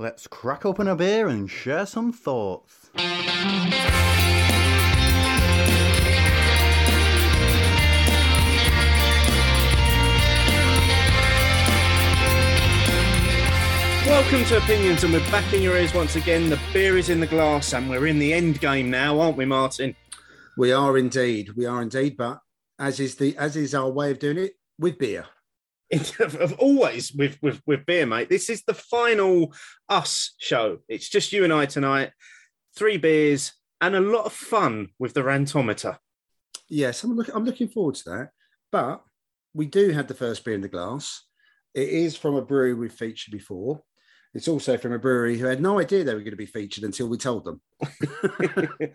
Let's crack open a beer and share some thoughts. Welcome to Opinions, and we're back in your ears once again. The beer is in the glass and we're in the end game now, aren't we, Martin? We are indeed. We are indeed, but as is our way of doing it, with beer. Always with beer, mate. This is the final us show. It's just you and I tonight, three beers and a lot of fun with the rantometer. Yes, I'm looking forward to that. But we do have the first beer in the glass. It is from a brewery we've featured before. It's also from a brewery who had no idea they were going to be featured until we told them.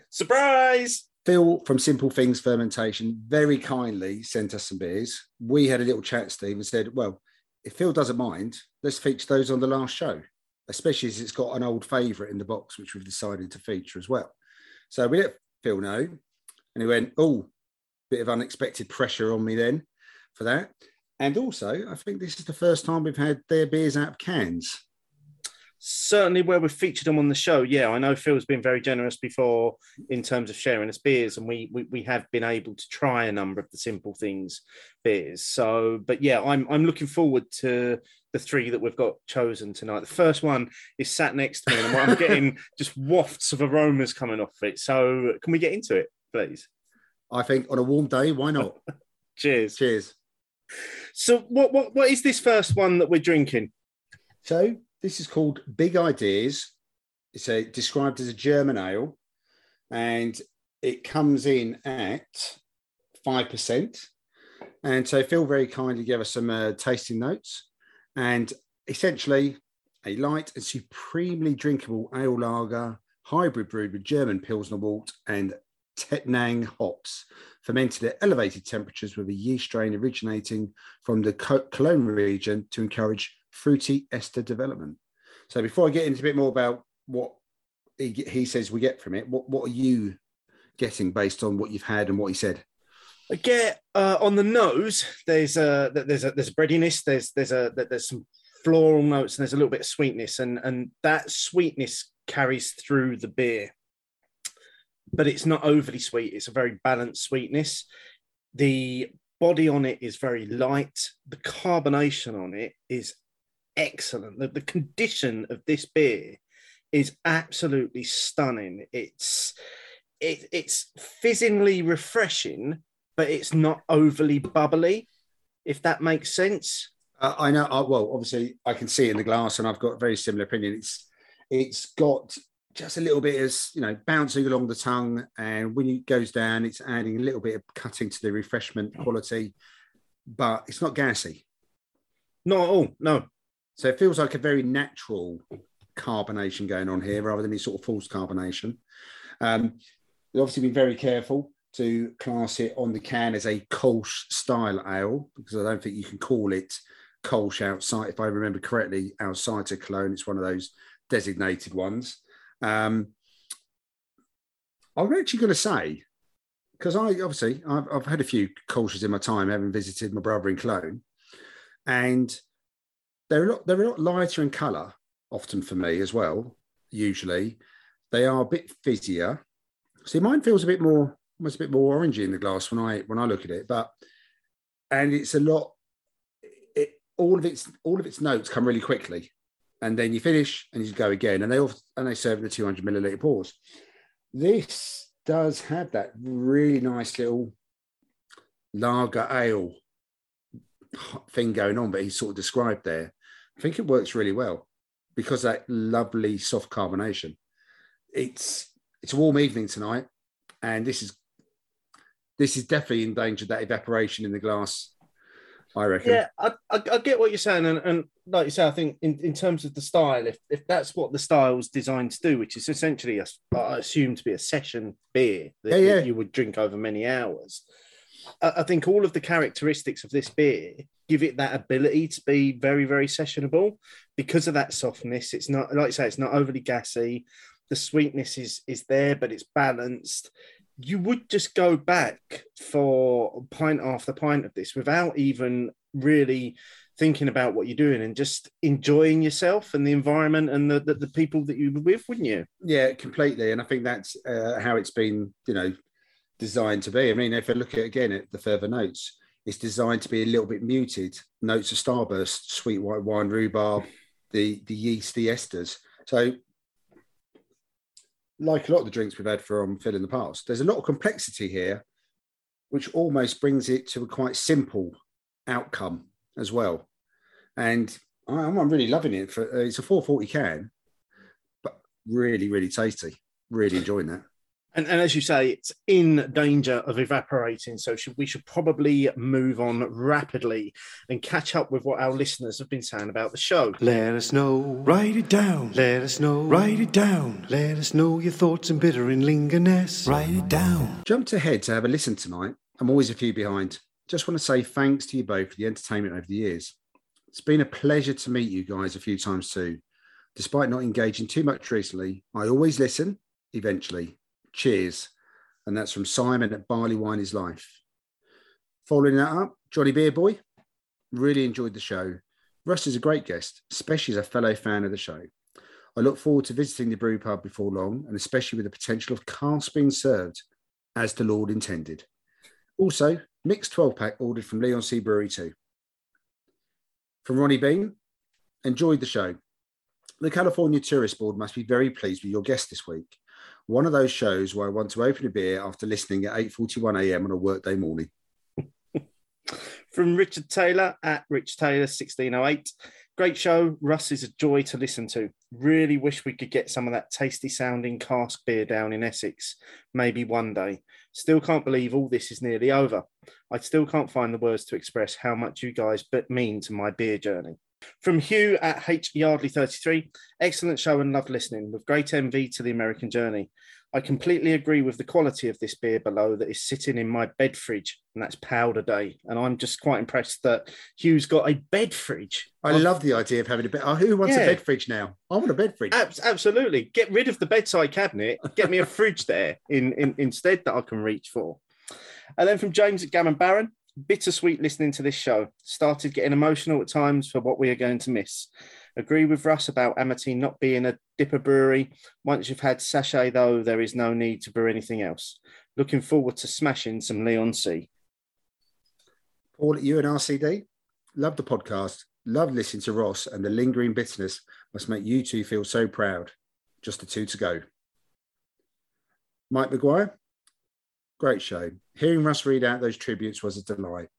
Surprise! Phil from Simple Things Fermentation very kindly sent us some beers. We had a little chat, Steve, and said, well, if Phil doesn't mind, let's feature those on the last show, especially as it's got an old favourite in the box, which we've decided to feature as well. So we let Phil know, and he went, oh, bit of unexpected pressure on me then for that. And also, I think this is the first time we've had their beers out of cans. Certainly where we've featured them on the show, yeah. I know Phil's been very generous before in terms of sharing us beers, and we have been able to try a number of the Simple Things beers. So, but yeah, I'm looking forward to the three that we've got chosen tonight. The first one is sat next to me, and I'm getting just wafts of aromas coming off it. So can we get into it, please? I think on a warm day, why not? Cheers. Cheers. So what is this first one that we're drinking? So this is called Big Ideas. It's described as a German ale, and it comes in at 5%. And so Phil very kindly gave us some tasting notes, and essentially a light and supremely drinkable ale lager, hybrid brewed with German Pilsner malt and Tettnang hops, fermented at elevated temperatures with a yeast strain originating from the Cologne region to encourage fruity ester development. So before I get into a bit more about what he says we get from it, what are you getting based on what you've had and what he said? I get on the nose, there's a breadiness, there's some floral notes, and there's a little bit of sweetness, and that sweetness carries through the beer, but it's not overly sweet. It's a very balanced sweetness. The body on it is very light. The carbonation on it is excellent. The condition of this beer is absolutely stunning. It's fizzingly refreshing, but it's not overly bubbly, if that makes sense. I know. Well, obviously, I can see it in the glass, and I've got a very similar opinion. It's got just a little bit of, bouncing along the tongue, and when it goes down, it's adding a little bit of cutting to the refreshment quality, but it's not gassy. Not at all. No. So it feels like a very natural carbonation going on here rather than any sort of false carbonation. They've obviously been very careful to class it on the can as a Kolsch style ale, because I don't think you can call it Kolsch outside. If I remember correctly, outside of Cologne, it's one of those designated ones. I'm actually going to say, because I've had a few Kolsch's in my time, having visited my brother in Cologne, and they're a lot lighter in colour, often for me as well, usually. They are a bit fizzier. See, mine feels a bit more orangey in the glass when I look at it, and it's a lot, all of its notes come really quickly, and then you finish and you go again, and they serve in the 200 milliliter pours. This does have that really nice little lager ale thing going on, but he sort of described there. I think it works really well because that lovely soft carbonation. It's a warm evening tonight, and this is definitely in danger of that evaporation in the glass, I reckon. Yeah, I get what you're saying, and like you say, I think in terms of the style, if that's what the style's designed to do, which is essentially I assume to be a session beer that you would drink over many hours. I think all of the characteristics of this beer give it that ability to be very, very sessionable because of that softness. It's not, like you say, it's not overly gassy. The sweetness is there, but it's balanced. You would just go back for pint after pint of this without even really thinking about what you're doing and just enjoying yourself and the environment and the people that you were with, wouldn't you? Yeah, completely. And I think that's how it's been, you know, designed to be. I mean, if I look at, again, at the further notes, it's designed to be a little bit muted. Notes of starburst, sweet white wine, rhubarb, the yeast, the esters. So like a lot of the drinks we've had from Phil in the past, there's a lot of complexity here, which almost brings it to a quite simple outcome as well. And I'm really loving it. It's a 440 can, but really, really tasty. Really enjoying that. And as you say, it's in danger of evaporating. So we should probably move on rapidly and catch up with what our listeners have been saying about the show. Let us know. Write it down. Let us know. Write it down. Let us know your thoughts and bitter in lingerness. Write it down. Jumped ahead to have a listen tonight. I'm always a few behind. Just want to say thanks to you both for the entertainment over the years. It's been a pleasure to meet you guys a few times too. Despite not engaging too much recently, I always listen, eventually. Cheers. And that's from Simon at Barley Wine is Life. Following that up, Johnny Beer Boy, really enjoyed the show. Russ is a great guest, especially as a fellow fan of the show. I look forward to visiting the brew pub before long, and especially with the potential of cask being served as the Lord intended. Also, mixed 12-pack ordered from Leon C Brewery too. From Ronnie Bean, enjoyed the show. The California Tourist Board must be very pleased with your guest this week. One of those shows where I want to open a beer after listening at 8:41 a.m. on a workday morning. From Richard Taylor at Rich Taylor 1608. Great show. Russ is a joy to listen to. Really wish we could get some of that tasty sounding cask beer down in Essex. Maybe one day. Still can't believe all this is nearly over. I still can't find the words to express how much you guys mean to my beer journey. From Hugh at H Yardley 33, excellent show and love listening with great envy to the American journey. I completely agree with the quality of this beer below that is sitting in my bed fridge, and that's Powder Day. And I'm just quite impressed that Hugh's got a bed fridge. I love the idea of having a bed. Who wants a bed fridge now? I want a bed fridge. Absolutely. Get rid of the bedside cabinet. Get me a fridge there instead that I can reach for. And then from James at Gammon Baron. Bittersweet listening to this show. Started getting emotional at times for what we are going to miss. Agree with Russ about Amity not being a dipper brewery. Once you've had sachet, though, there is no need to brew anything else. Looking forward to smashing some Leon C. Paul at you and RCD. Love the podcast. Love listening to Ross, and the lingering bitterness must make you two feel so proud. Just the two to go. Mike McGuire. Great show. Hearing Russ read out those tributes was a delight.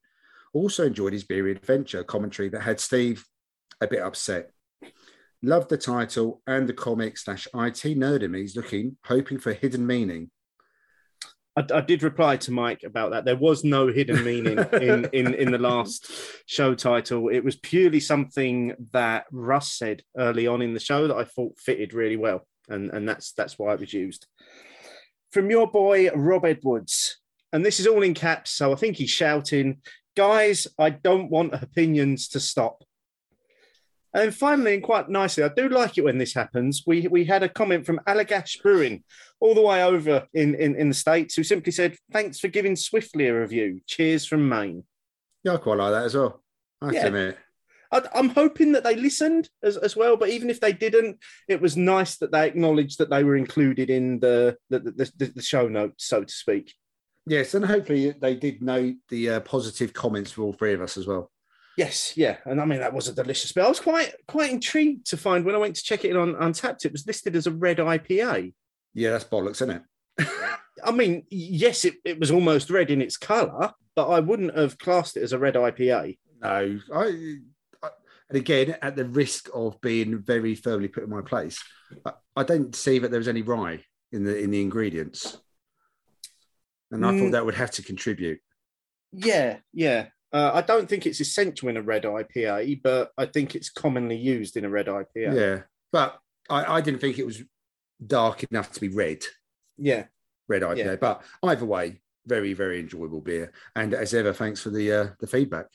Also enjoyed his beer adventure commentary that had Steve a bit upset. Loved the title and the comic / IT nerdum he's hoping for hidden meaning. I did reply to Mike about that. There was no hidden meaning in the last show title. It was purely something that Russ said early on in the show that I thought fitted really well. And that's why it was used. From your boy, Rob Edwards, and this is all in caps, so I think he's shouting, guys, I don't want opinions to stop. And finally, and quite nicely, I do like it when this happens, we had a comment from Allagash Brewing, all the way over in the States, who simply said, thanks for giving Swiftly a review. Cheers from Maine. Yeah, I quite like that as well. Nice to meet you. I'm hoping that they listened as well, but even if they didn't, it was nice that they acknowledged that they were included in the show notes, so to speak. Yes, and hopefully they did note the positive comments for all three of us as well. Yes, yeah, and I mean, that was a delicious beer. I was quite intrigued to find when I went to check it on Untapped, it was listed as a red IPA. Yeah, that's bollocks, isn't it? I mean, yes, it was almost red in its colour, but I wouldn't have classed it as a red IPA. No, And again, at the risk of being very firmly put in my place, I don't see that there was any rye in the ingredients, and I thought that would have to contribute. Yeah. I don't think it's essential in a red IPA, but I think it's commonly used in a red IPA. Yeah, but I didn't think it was dark enough to be red. Yeah, red IPA. Yeah. But either way, very, very enjoyable beer. And as ever, thanks for the feedback.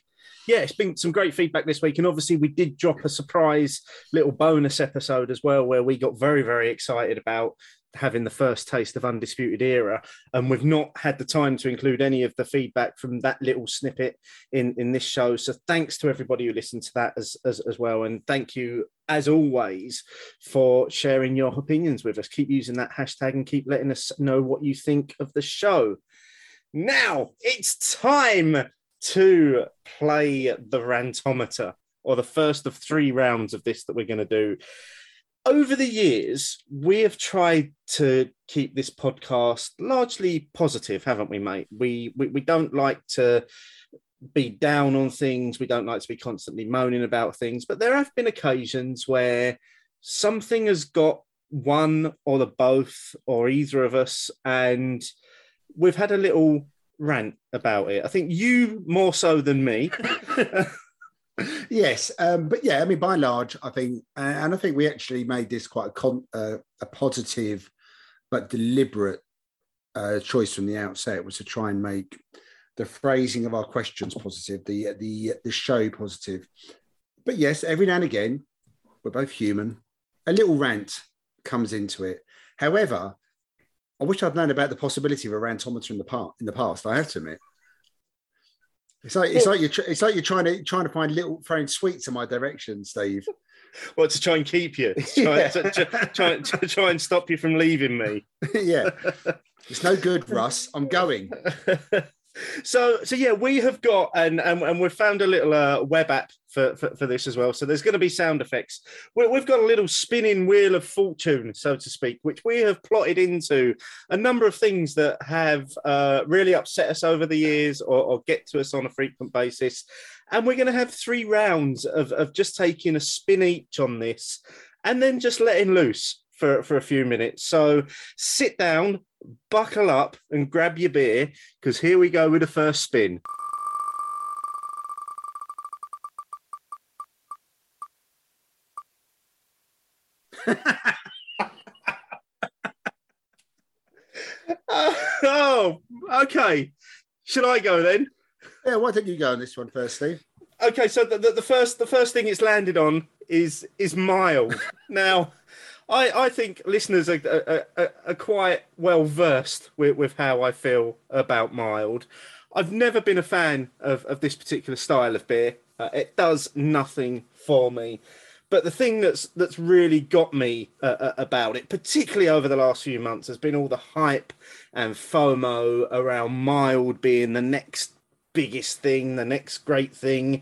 Yeah, it's been some great feedback this week. And obviously we did drop a surprise little bonus episode as well, where we got very, very excited about having the first taste of Undisputed Era, and we've not had the time to include any of the feedback from that little snippet in this show. So thanks to everybody who listened to that as well, and thank you as always for sharing your opinions with us. Keep using that hashtag and keep letting us know what you think of the show. Now it's time to play the Rantometer, or the first of three rounds of this that we're going to do. Over the years, we have tried to keep this podcast largely positive, haven't we, mate? We don't like to be down on things. We don't like to be constantly moaning about things. But there have been occasions where something has got one or the both or either of us, and we've had a little rant about it. I think you more so than me. Yes, but yeah, I mean, by and large, I think, and I think we actually made this quite a positive but deliberate choice from the outset, was to try and make the phrasing of our questions positive, the show positive. But yes, every now and again, we're both human, a little rant comes into it. However, I wish I'd known about the possibility of a rantometer in the past. I have to admit. It's like you're trying to find little throwing sweets in my direction, Steve. Well, to try and keep you, to try and stop you from leaving me. Yeah, it's no good, Russ. I'm going. So yeah, we have got and we've found a little web app for this as well. So there's going to be sound effects. We've got a little spinning wheel of fortune, so to speak, which we have plotted into a number of things that have really upset us over the years, or get to us on a frequent basis. And we're going to have three rounds of just taking a spin each on this, and then just letting loose for a few minutes. So sit down, buckle up and grab your beer, because here we go with the first spin. Oh, okay. Should I go then? Yeah, why don't you go on this one first, Steve? Okay, so the first thing it's landed on is mild. Now, I think listeners are quite well versed with how I feel about mild. I've never been a fan of this particular style of beer. It does nothing for me. But the thing that's really got me about it, particularly over the last few months, has been all the hype and FOMO around mild being the next biggest thing, the next great thing.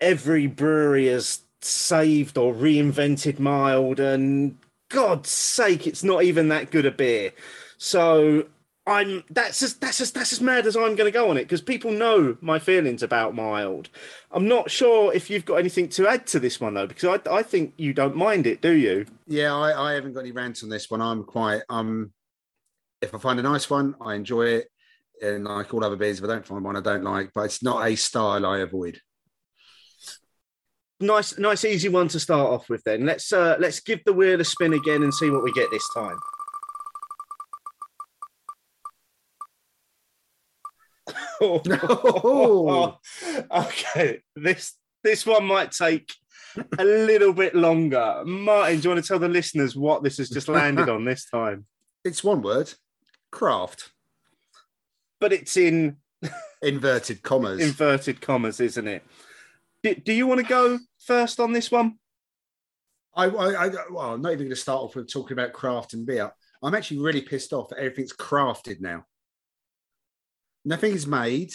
Every brewery has saved or reinvented mild, and God's sake, it's not even that good a beer. So that's as mad as I'm going to go on it, because people know my feelings about mild. I'm not sure if you've got anything to add to this one though, because I think you don't mind it, do you? Yeah, I haven't got any rants on this one. I'm quite if I find a nice one, I enjoy it, and like all other beers, if I don't find one, I don't like. But it's not a style I avoid. Nice, easy one to start off with. Then let's give the wheel a spin again and see what we get this time. No. Okay, this one might take a little bit longer. Martin, do you want to tell the listeners what this has just landed on this time? It's one word: craft. But it's in inverted commas. Inverted commas, isn't it? Do you want to go first on this one? I'm not even going to start off with talking about craft and beer. I'm actually really pissed off that everything's crafted now. Nothing is made,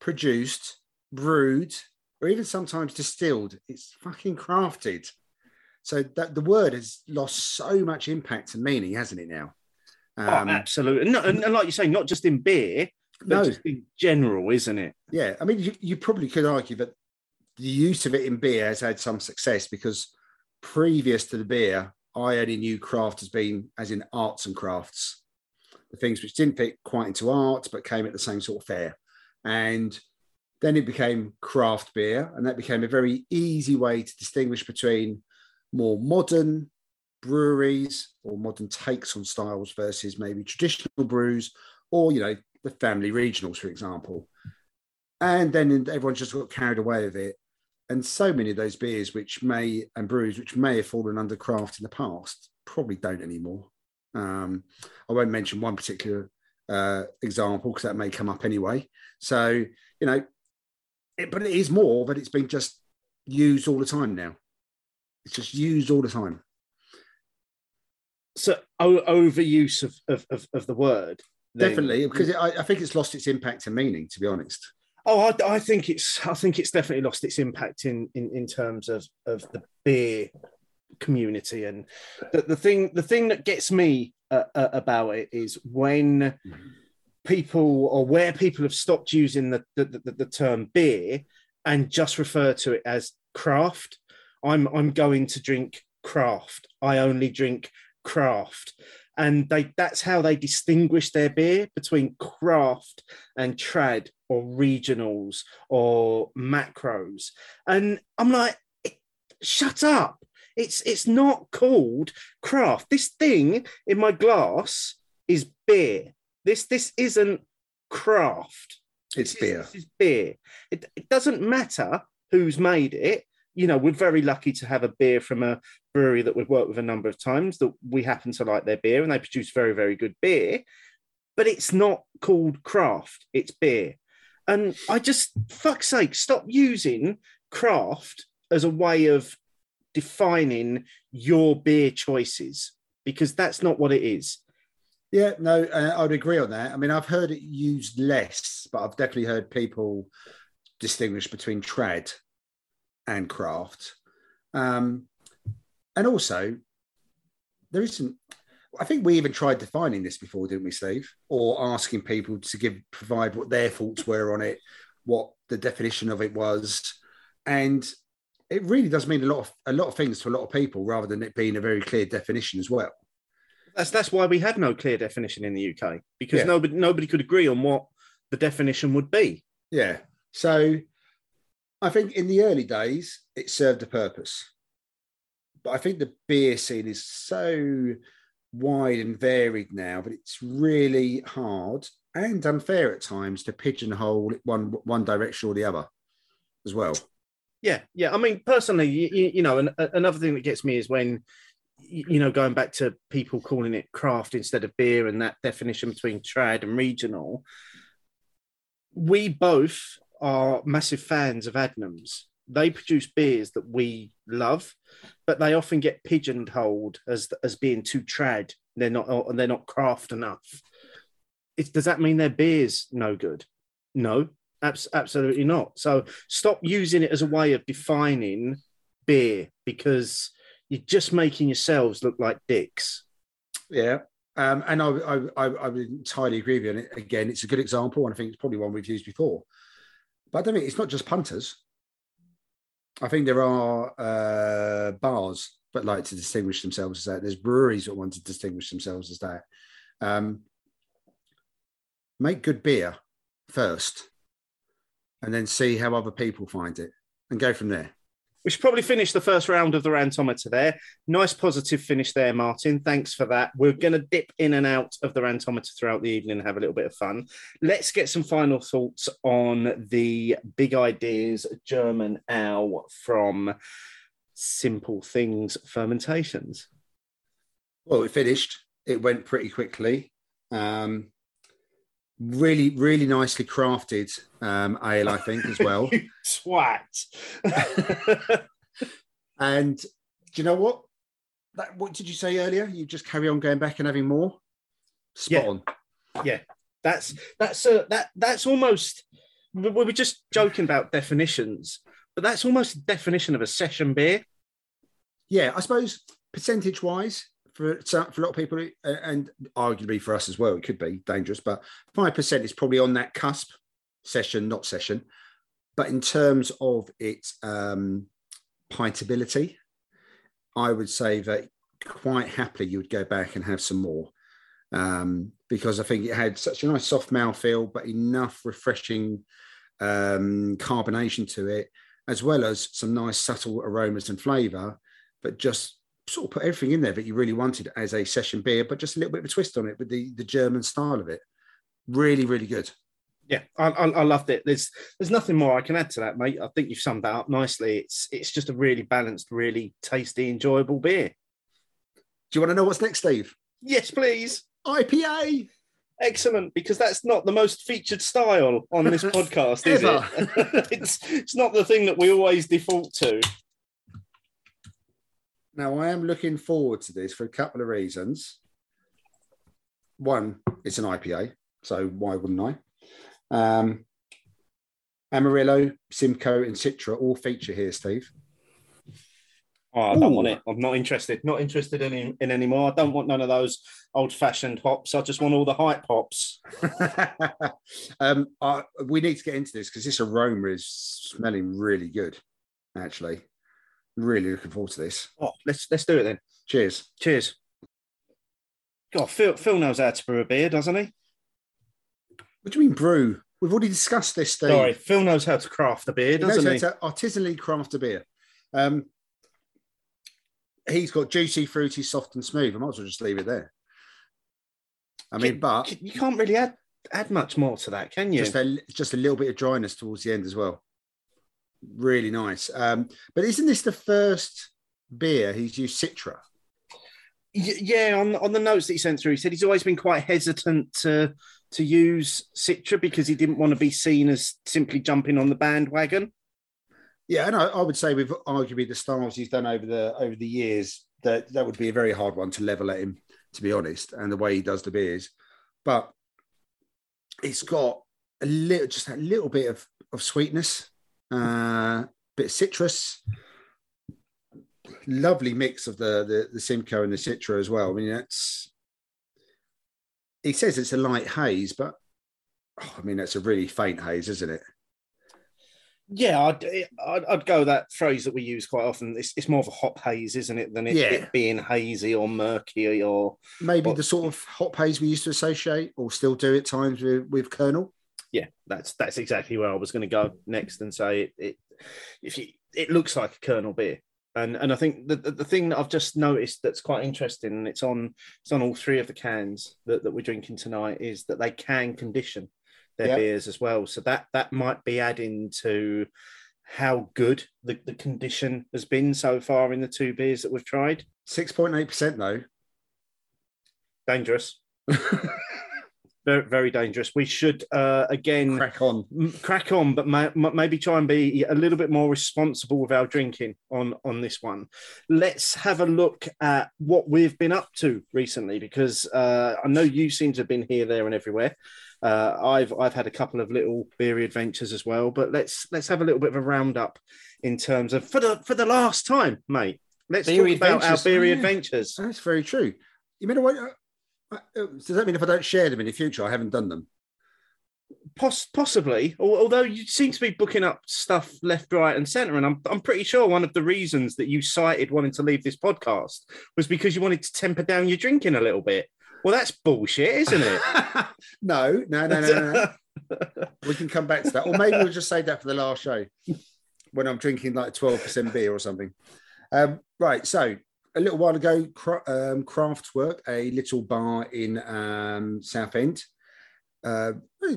produced, brewed, or even sometimes distilled. It's fucking crafted. So that the word has lost so much impact and meaning, hasn't it now? Absolutely. No, and like you say, not just in beer, but just in general, isn't it? Yeah. I mean, you probably could argue that the use of it in beer has had some success, because previous to the beer, I only knew craft as being, as in arts and crafts, the things which didn't fit quite into art, but came at the same sort of fare. And then it became craft beer, and that became a very easy way to distinguish between more modern breweries or modern takes on styles versus maybe traditional brews or, you know, the family regionals, for example. And then everyone just got carried away with it. And so many of those beers which may, and breweries which may have fallen under craft in the past, probably don't anymore. I won't mention one particular example because that may come up anyway. So, you know, but it is more that it's been just used all the time now. It's just used all the time. So overuse of the word. Then. Definitely, because I think it's lost its impact and meaning, to be honest. Oh, I think it's definitely lost its impact in terms of the beer community, and the thing that gets me about it is when people or where people have stopped using the term beer and just refer to it as craft. I'm going to drink craft. I only drink craft. And that's how they distinguish their beer between craft and trad or regionals or macros. And I'm like, shut up. It's not called craft. This thing in my glass is beer. This isn't craft. It's beer. This is beer. It doesn't matter who's made it. You know, we're very lucky to have a beer from a brewery that we've worked with a number of times that we happen to like their beer, and they produce very, very good beer. But it's not called craft, it's beer. And I just, fuck's sake, stop using craft as a way of defining your beer choices, because that's not what it is. Yeah, no, I'd agree on that. I mean, I've heard it used less, but I've definitely heard people distinguish between trad and craft. And also, there isn't, I think we even tried defining this before, didn't we, Steve? Or asking people to provide what their thoughts were on it, what the definition of it was. And it really does mean a lot of things to a lot of people, rather than it being a very clear definition as well. That's why we had no clear definition in the UK, because nobody could agree on what the definition would be. Yeah. So I think in the early days, it served a purpose. But I think the beer scene is so wide and varied now, but it's really hard and unfair at times to pigeonhole one direction or the other as well. Yeah. I mean, personally, you know, and another thing that gets me is when, you know, going back to people calling it craft instead of beer, and that definition between trad and regional. We both are massive fans of Adnams. They produce beers that we love, but they often get pigeonholed as being too trad. They're not craft enough. Does that mean their beer's no good? No, absolutely not. So stop using it as a way of defining beer, because you're just making yourselves look like dicks. Yeah. And I would entirely agree with you. And again, it's a good example, and I think it's probably one we've used before. But I don't think it's not just punters. I think there are bars that like to distinguish themselves as that. There's breweries that want to distinguish themselves as that. Make good beer first, and then see how other people find it, and go from there. We should probably finish the first round of the Rantometer there. Nice positive finish there, Martin. Thanks for that. We're going to dip in and out of the Rantometer throughout the evening and have a little bit of fun. Let's get some final thoughts on the Big Ideas German Ale from Simple Things Fermentations. Well, it finished. It went pretty quickly. Really, really nicely crafted ale, I think, as well. You twat. And do you know what? What did you say earlier? You just carry on going back and having more? Spot on. Yeah. That's almost, we were just joking about definitions, but that's almost a definition of a session beer. Yeah, I suppose percentage-wise, For a lot of people, and arguably for us as well, it could be dangerous, but 5% is probably on that cusp, session, not session. But in terms of its pintability, I would say that quite happily you would go back and have some more, because I think it had such a nice soft mouthfeel, but enough refreshing carbonation to it, as well as some nice subtle aromas and flavour, but just sort of put everything in there that you really wanted as a session beer, but just a little bit of a twist on it with the German style of it. Really, really good. Yeah, I loved it. There's nothing more I can add to that, mate. I think you've summed that up nicely. It's just a really balanced, really tasty, enjoyable beer. Do you want to know what's next, Steve? Yes, please. IPA. Excellent, because that's not the most featured style on this podcast, is it? It's not the thing that we always default to. Now, I am looking forward to this for a couple of reasons. One, it's an IPA, so why wouldn't I? Amarillo, Simcoe, and Citra all feature here, Steve. Oh, I don't want it. I'm not interested. Not interested in anymore. I don't want none of those old-fashioned hops. I just want all the hype hops. We need to get into this because this aroma is smelling really good, actually. Really looking forward to this. Oh, let's do it then. Cheers. Cheers. God, Phil knows how to brew a beer, doesn't he? What do you mean brew? We've already discussed this, Steve. Sorry, Phil knows how to craft a beer, doesn't he? He knows how to artisanally craft a beer. He's got juicy, fruity, soft and smooth. I might as well just leave it there. I mean, but... You can't really add much more to that, can you? Just a little bit of dryness towards the end as well. Really nice. But isn't this the first beer he's used Citra? Yeah, on the notes that he sent through, he said he's always been quite hesitant to use Citra because he didn't want to be seen as simply jumping on the bandwagon. Yeah, and I would say with arguably the styles he's done over the years, that would be a very hard one to level at him, to be honest, and the way he does the beers. But it's got a little bit of sweetness, bit of citrus, lovely mix of the Simcoe and the Citra as well. I mean, he says it's a light haze, but that's a really faint haze, isn't it? Yeah, I'd go that phrase that we use quite often. It's more of a hop haze, isn't it, than it being hazy or murky or... Maybe the sort of hop haze we used to associate or still do at times with Kernel. Yeah, that's exactly where I was going to go next and say it looks like a Kernel beer. And I think the thing that I've just noticed that's quite interesting, and it's on all three of the cans that we're drinking tonight, is that they can condition their beers as well. So that might be adding to how good the condition has been so far in the two beers that we've tried. 6.8% though. Dangerous. Very, very dangerous. We should, again... Crack on, but maybe try and be a little bit more responsible with our drinking on this one. Let's have a look at what we've been up to recently, because I know you seem to have been here, there and everywhere. I've had a couple of little beery adventures as well, but let's have a little bit of a roundup in terms of, for the last time, mate, let's beery talk about our beery adventures. That's very true. You mean does that mean if I don't share them in the future, I haven't done them? Possibly, although you seem to be booking up stuff left, right and centre, and I'm pretty sure one of the reasons that you cited wanting to leave this podcast was because you wanted to temper down your drinking a little bit. Well, that's bullshit, isn't it? No. We can come back to that. Or maybe we'll just save that for the last show when I'm drinking like 12% beer or something. Right, so... A little while ago, Craftwork, a little bar in Southend, a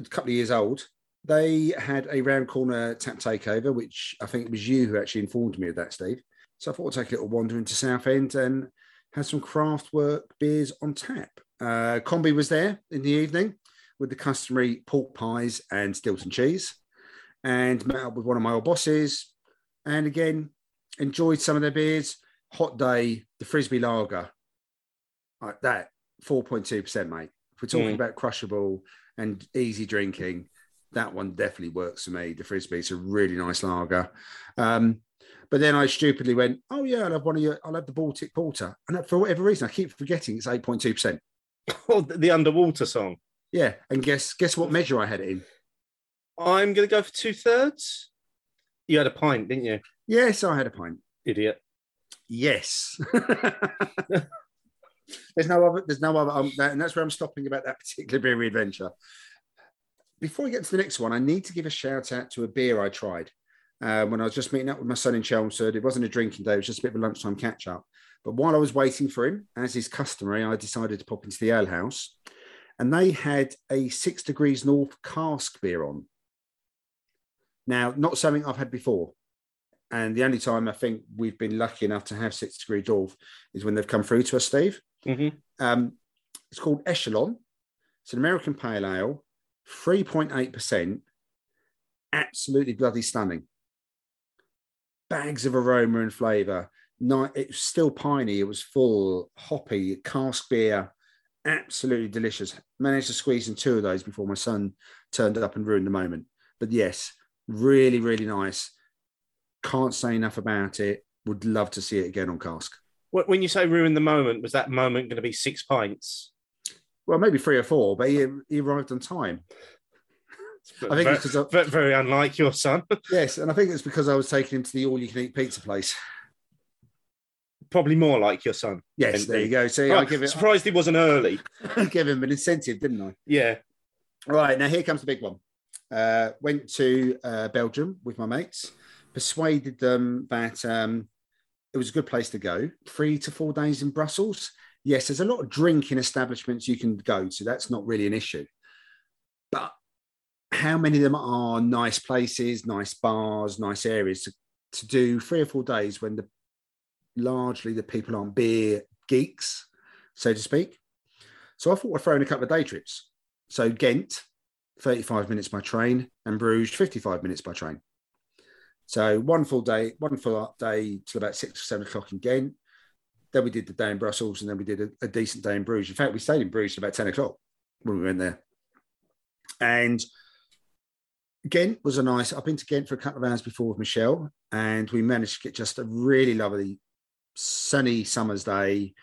couple of years old, they had a round corner tap takeover, which I think it was you who actually informed me of that, Steve. So I thought I'd take a little wander into Southend and have some Craftwork beers on tap. Combi was there in the evening with the customary pork pies and Stilton cheese, and met up with one of my old bosses, and again, enjoyed some of their beers. Hot Day, the Frisbee Lager, like that, 4.2%, mate. If we're talking about crushable and easy drinking, that one definitely works for me. The Frisbee, it's a really nice lager. But then I stupidly went, oh yeah, I'll have the Baltic Porter. And for whatever reason, I keep forgetting it's 8.2%. Oh, the underwater song. Yeah, and guess what measure I had it in? I'm going to go for 2/3. You had a pint, didn't you? Yes, I had a pint. Idiot. Yes. there's no other, and that's where I'm stopping about that particular beer adventure. Before we get to the next one, I need to give a shout out to a beer I tried when I was just meeting up with my son in Chelmsford. It wasn't a drinking day, it was just a bit of a lunchtime catch up. But while I was waiting for him, as is customary, I decided to pop into the ale house, and they had a 6 Degrees North cask beer on. Now, not something I've had before. And the only time I think we've been lucky enough to have 6 Degrees North is when they've come through to us, Steve. Mm-hmm. It's called Echelon. It's an American pale ale, 3.8%. Absolutely bloody stunning. Bags of aroma and flavour. No, it was still piney. It was full, hoppy, cask beer. Absolutely delicious. Managed to squeeze in two of those before my son turned up and ruined the moment. But yes, really, really nice. Can't say enough about it. Would love to see it again on cask. When you say ruin the moment, was that moment going to be 6 pints? Well, maybe 3 or 4, but he arrived on time. I think it's because very unlike your son. Yes, and I think it's because I was taking him to the all-you-can-eat pizza place. Probably more like your son. Yes, there you go. See, surprised it wasn't early. I gave him an incentive, didn't I? Yeah. Right, now here comes the big one. Went to Belgium with my mates, persuaded them that it was a good place to go. 3 to 4 days in Brussels. Yes, there's a lot of drinking establishments you can go to. That's not really an issue. But how many of them are nice places, nice bars, nice areas to do 3 or 4 days when largely the people aren't beer geeks, so to speak? So I thought I'd throw in a couple of day trips. So Ghent, 35 minutes by train, and Bruges, 55 minutes by train. So one full day till about 6 or 7 o'clock in Ghent. Then we did the day in Brussels, and then we did a decent day in Bruges. In fact, we stayed in Bruges till about 10 o'clock when we went there. And Ghent was a nice... I've been to Ghent for a couple of hours before with Michelle, and we managed to get just a really lovely sunny summer's day.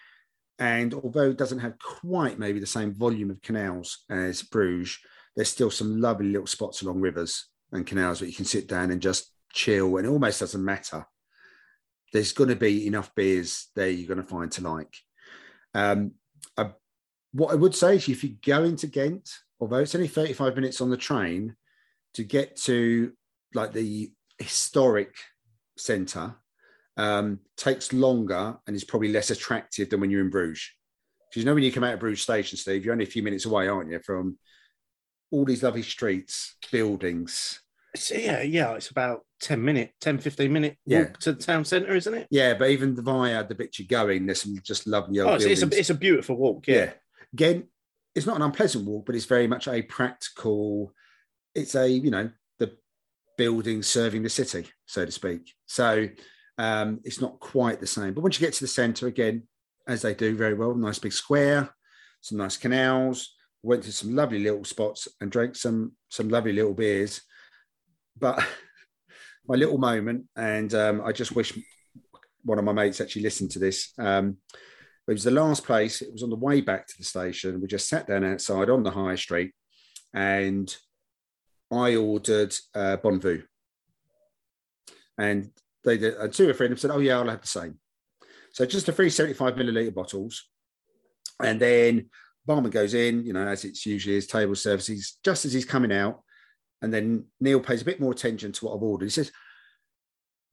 And although it doesn't have quite maybe the same volume of canals as Bruges, there's still some lovely little spots along rivers and canals where you can sit down and just chill, and it almost doesn't matter. There's going to be enough beers there you're going to find to like. What I would say is if you go into Ghent, although it's only 35 minutes on the train, to get to like the historic centre takes longer and is probably less attractive than when you're in Bruges. Because you know when you come out of Bruges station, Steve, you're only a few minutes away, aren't you, from all these lovely streets, buildings. It's about 10, 15 minute walk to the town centre, isn't it? Yeah, but even via the bit you're going, there's some just lovely old buildings. It's a beautiful walk, yeah. Again, it's not an unpleasant walk, but it's very much a practical, it's a, you know, the building serving the city, so to speak. So it's not quite the same. But once you get to the centre, again, as they do very well, nice big square, some nice canals, went to some lovely little spots and drank some lovely little beers. But my little moment, and I just wish one of my mates actually listened to this. It was the last place. It was on the way back to the station. We just sat down outside on the high street, and I ordered Bonvo. And they did, two of them said, "Oh yeah, I'll have the same." So just the 375 milliliter bottles, and then barman goes in, you know, as it's usually his table services, just as he's coming out. And then Neil pays a bit more attention to what I've ordered. He says,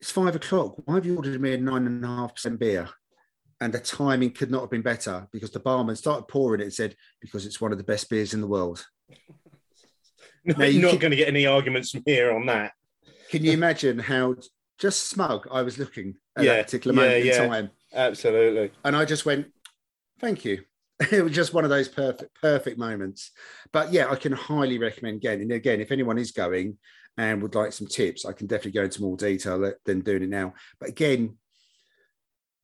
"It's 5 o'clock. Why have you ordered me a 9.5% beer?" And the timing could not have been better because the barman started pouring it and said, "Because it's one of the best beers in the world." No, you're not going to get any arguments from here on that. Can you imagine how just smug I was looking at that particular moment in time? Absolutely. And I just went, "Thank you." It was just one of those perfect moments. But yeah, I can highly recommend Ghent. And again, if anyone is going and would like some tips, I can definitely go into more detail than doing it now. But again,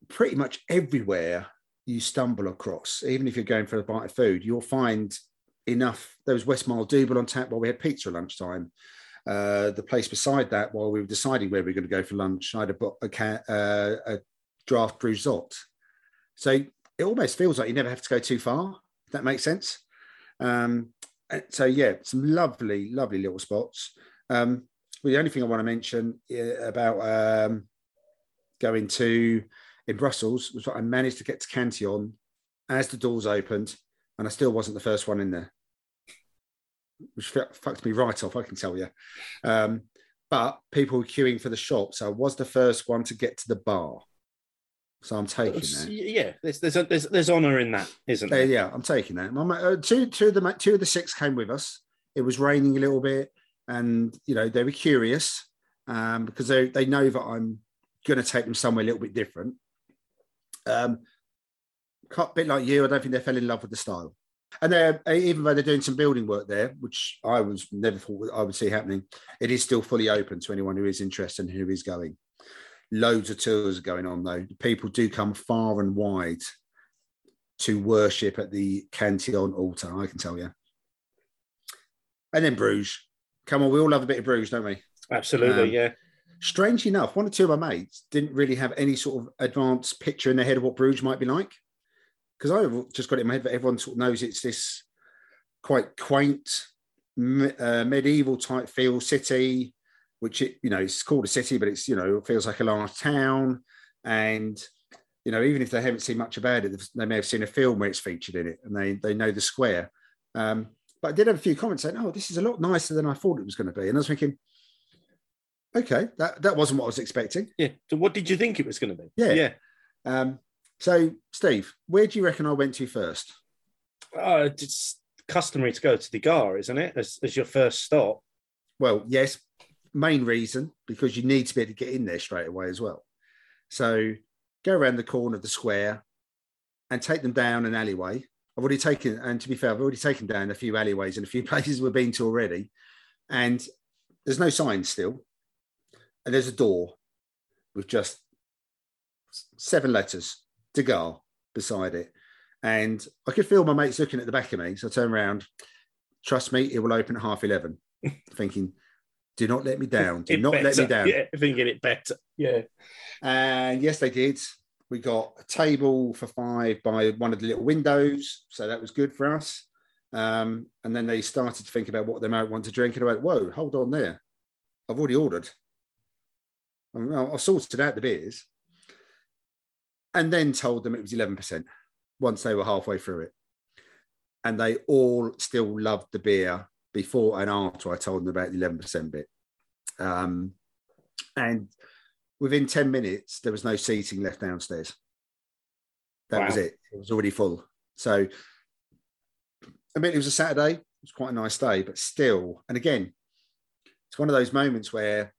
pretty much everywhere you stumble across, even if you're going for a bite of food, you'll find enough. There was West Mile Double on tap while we had pizza at lunchtime. The place beside that, while we were deciding where we were going to go for lunch, I had a draft Brugeotte. So it almost feels like you never have to go too far, if that makes sense. So, yeah, some lovely, lovely little spots. Well, the only thing I want to mention about going to in Brussels was that I managed to get to Cantillon as the doors opened, and I still wasn't the first one in there, which fucked me right off, I can tell you. But people were queuing for the shop, so I was the first one to get to the bar. So I'm taking that. Yeah, there's honour in that, isn't there? Yeah, I'm taking that. My mate, two of the 6 came with us. It was raining a little bit, and you know they were curious because they know that I'm going to take them somewhere a little bit different. a bit like you, I don't think they fell in love with the style. And even though they're doing some building work there, which I was never thought I would see happening, it is still fully open to anyone who is interested and who is going. Loads of tours are going on, though. People do come far and wide to worship at the Cantillon altar, I can tell you. And then Bruges. Come on, we all love a bit of Bruges, don't we? Absolutely, yeah. Strange enough, one or two of my mates didn't really have any sort of advanced picture in their head of what Bruges might be like. Because I've just got it in my head that everyone sort of knows it's this quite quaint, medieval type feel city, which, it's called a city, but it's, it feels like a large town. And, even if they haven't seen much about it, they may have seen a film where it's featured in it and they know the square. But I did have a few comments saying, oh, this is a lot nicer than I thought it was going to be. And I was thinking, okay, that wasn't what I was expecting. Yeah. So what did you think it was going to be? Yeah. So, Steve, where do you reckon I went to first? It's customary to go to the Gare, isn't it, as your first stop? Well, yes. Main reason, because you need to be able to get in there straight away as well. So go around the corner of the square and take them down an alleyway. I've already taken down a few alleyways in a few places we've been to already. And there's no signs still. And there's a door with just 7 letters. The Gare beside it, and I could feel my mates looking at the back of me, so I turned around. Trust me, it will open at 11:30. Thinking, do not let me down. Do not let me down. Yeah, thinking it better. Yeah. And yes, they did. We got a table for 5 by one of the little windows, so that was good for us. And then they started to think about what they might want to drink, and I went, whoa, hold on there. I've already ordered. I sorted out the beers. And then told them it was 11% once they were halfway through it. And they all still loved the beer before and after I told them about the 11% bit. And within 10 minutes, there was no seating left downstairs. That was it. It was already full. So, I mean, it was a Saturday. It was quite a nice day, but still. And again, it's one of those moments where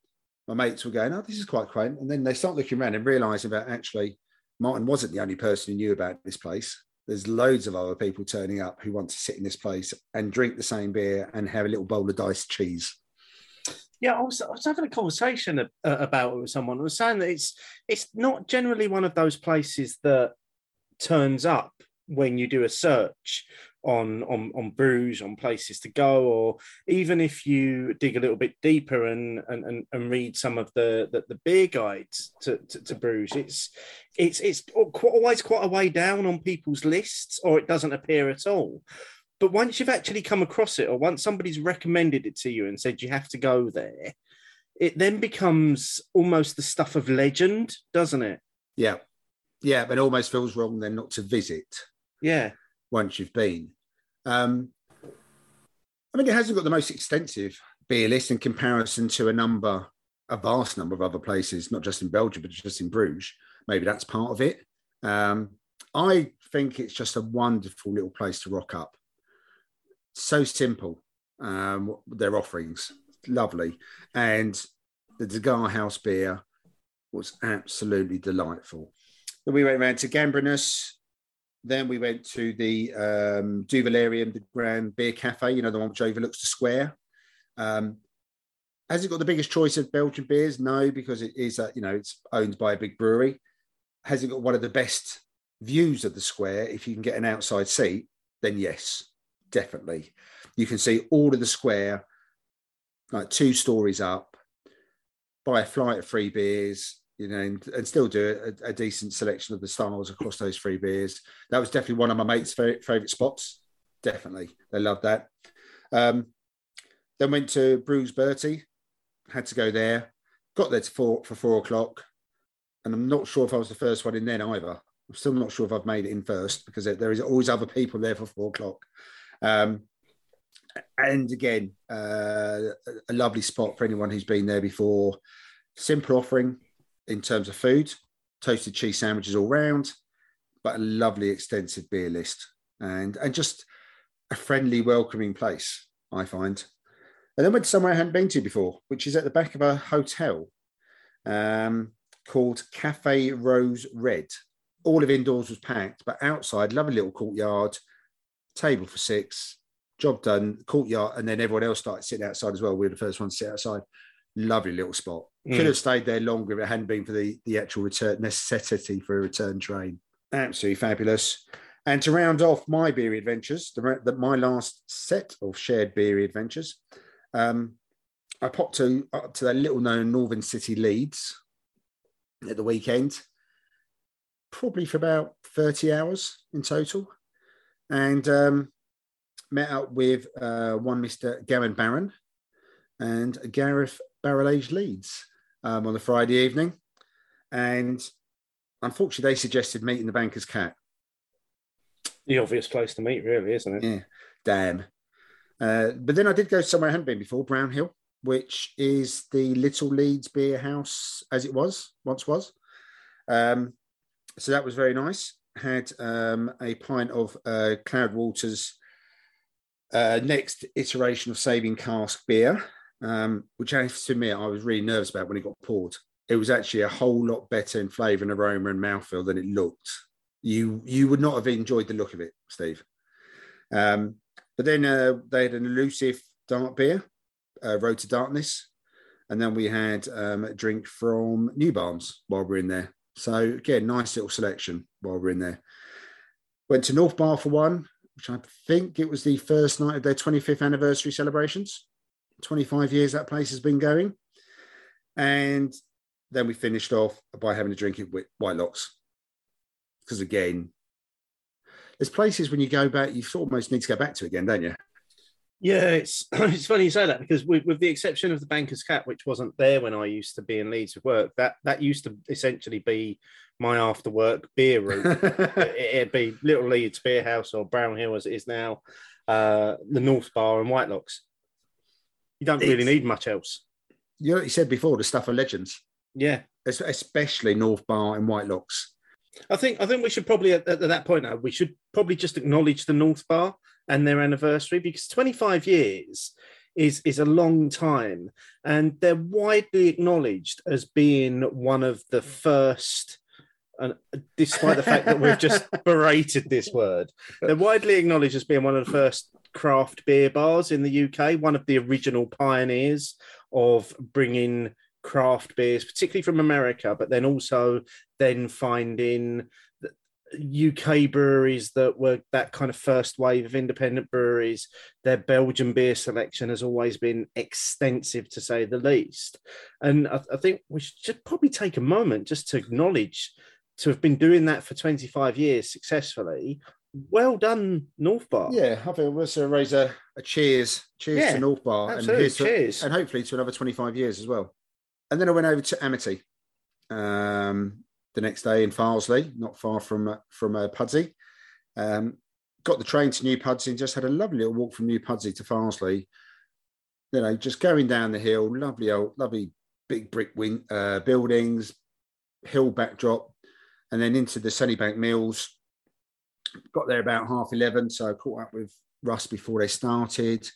my mates were going, oh, this is quite quaint. And then they start looking around and realising that actually, Martin wasn't the only person who knew about this place. There's loads of other people turning up who want to sit in this place and drink the same beer and have a little bowl of diced cheese. Yeah, I was having a conversation about it with someone. I was saying that it's not generally one of those places that turns up when you do a search on Bruges, on places to go, or even if you dig a little bit deeper and read some of the beer guides to Bruges, it's always quite a way down on people's lists, or it doesn't appear at all. But once you've actually come across it, or once somebody's recommended it to you and said you have to go there, it then becomes almost the stuff of legend, doesn't it? Yeah. Yeah, but it almost feels wrong then not to visit. Yeah. Once you've been. I mean, it hasn't got the most extensive beer list in comparison to a vast number of other places, not just in Belgium, but just in Bruges. Maybe that's part of it. I think it's just a wonderful little place to rock up. So simple, their offerings. Lovely. And the Gare House beer was absolutely delightful. Then we went round to Gambrinus. Then we went to the Du Valerium, the Grand Beer Cafe, the one which overlooks the square. Has it got the biggest choice of Belgian beers? No, because it is, it's owned by a big brewery. Has it got one of the best views of the square? If you can get an outside seat, then yes, definitely. You can see all of the square, like 2 stories up, buy a flight of free beers, and still do a decent selection of the styles across those 3 beers. That was definitely one of my mates' favourite spots. Definitely. They loved that. Then went to Bruges Bertie. Had to go there. Got there for 4:00. And I'm not sure if I was the first one in then either. I'm still not sure if I've made it in first, because there is always other people there for 4:00. And again, a lovely spot for anyone who's been there before. Simple offering. In terms of food, toasted cheese sandwiches all round, but a lovely extensive beer list and just a friendly, welcoming place, I find. And then went to somewhere I hadn't been to before, which is at the back of a hotel called Cafe Rose Red. all of indoors was packed, but outside, lovely little courtyard, table for six, job done, courtyard, and then everyone else started sitting outside as well. We were the first ones to sit outside. Lovely little spot. Mm. Could have stayed there longer if it hadn't been for the actual return necessity for a return train. Absolutely fabulous. And to round off my beery adventures, my last set of shared beery adventures, I popped up to that little-known northern city Leeds at the weekend, probably for about 30 hours in total, and met up with one Mr. Gavin Barron and Gareth Barrel-Aged Leeds on the Friday evening. And unfortunately, they suggested meeting the Banker's Cat. The obvious place to meet, really, isn't it? Yeah, damn. But then I did go somewhere I hadn't been before, Brown Hill, which is the Little Leeds Beer House as it once was. So that was very nice. Had a pint of Cloud Water's next iteration of Saving Cask beer, which I have to admit I was really nervous about when it got poured. It was actually a whole lot better in flavour and aroma and mouthfeel than it looked. You would not have enjoyed the look of it, Steve. But then they had an elusive dark beer, Road to Darkness, and then we had a drink from New Barns while we were in there. So again, nice little selection while we were in there. Went to North Bar for one, which I think it was the first night of their 25th anniversary celebrations. 25 years that place has been going. And then we finished off by having a drink at White Locks. Because again, there's places when you go back, you almost need to go back to again, don't you? Yeah, it's funny you say that, because with the exception of the Banker's Cat, which wasn't there when I used to be in Leeds with work, that used to essentially be my after-work beer route. It'd be Little Leeds Beer House or Brown Hill as it is now, the North Bar and White Locks. You don't really need much else. You know what you said before, the stuff of legends. Yeah. Especially North Bar and White Locks. I think we should probably, at that point now, we should probably just acknowledge the North Bar and their anniversary, because 25 years is a long time, and they're widely acknowledged as being one of the first, and despite the fact that we've just berated this word, they're widely acknowledged as being one of the first craft beer bars in the UK, one of the original pioneers of bringing craft beers, particularly from America, but then also then finding UK breweries that were that kind of first wave of independent breweries. Their Belgian beer selection has always been extensive, to say the least. And I think we should probably take a moment just to acknowledge to have been doing that for 25 years successfully. Well done, North Bar. Yeah, I think we'll raise a cheers to North Bar. Absolutely. And cheers. And hopefully to another 25 years as well. And then I went over to Amity the next day in Farsley, not far from Pudsey. Got the train to New Pudsey and just had a lovely little walk from New Pudsey to Farsley. You know, just going down the hill, lovely big brick buildings, hill backdrop, and then into the Sunnybank Mills. Got there about 11:30, so I caught up with Russ before they started.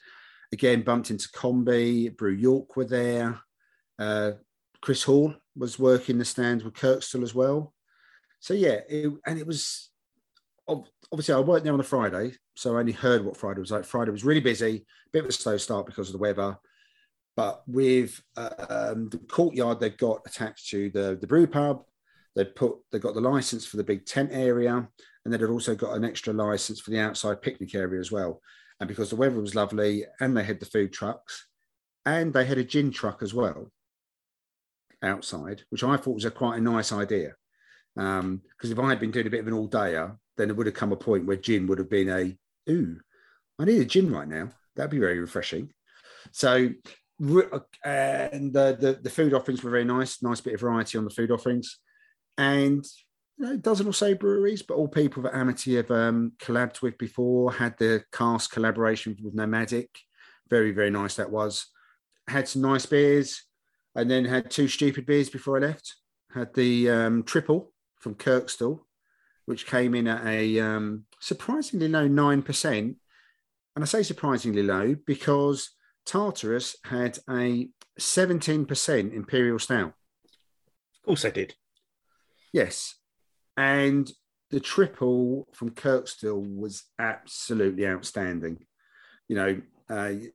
Again, bumped into Combi, Brew York were there. Chris Hall was working the stands with Kirkstall as well. So yeah, it was obviously I worked there on a Friday, so I only heard what Friday was like. Friday was really busy, bit of a slow start because of the weather, but with the courtyard they've got attached to the brew pub, they got the license for the big tent area, and they'd also got an extra license for the outside picnic area as well. And because the weather was lovely, and they had the food trucks, and they had a gin truck as well outside, which I thought was quite a nice idea. Because if I had been doing a bit of an all-dayer, then there would have come a point where gin would have been I need a gin right now. That'd be very refreshing. So, and the food offerings were very nice bit of variety on the food offerings. And you know, a dozen or so breweries, but all people that Amity have collabed with before, had the Cask collaboration with Nomadic. Very, very nice that was. Had some nice beers, and then had two stupid beers before I left. Had the triple from Kirkstall, which came in at a surprisingly low 9%. And I say surprisingly low because Tartarus had a 17% Imperial Stout. Of course they did. Yes. And the triple from Kirkstall was absolutely outstanding. You know, I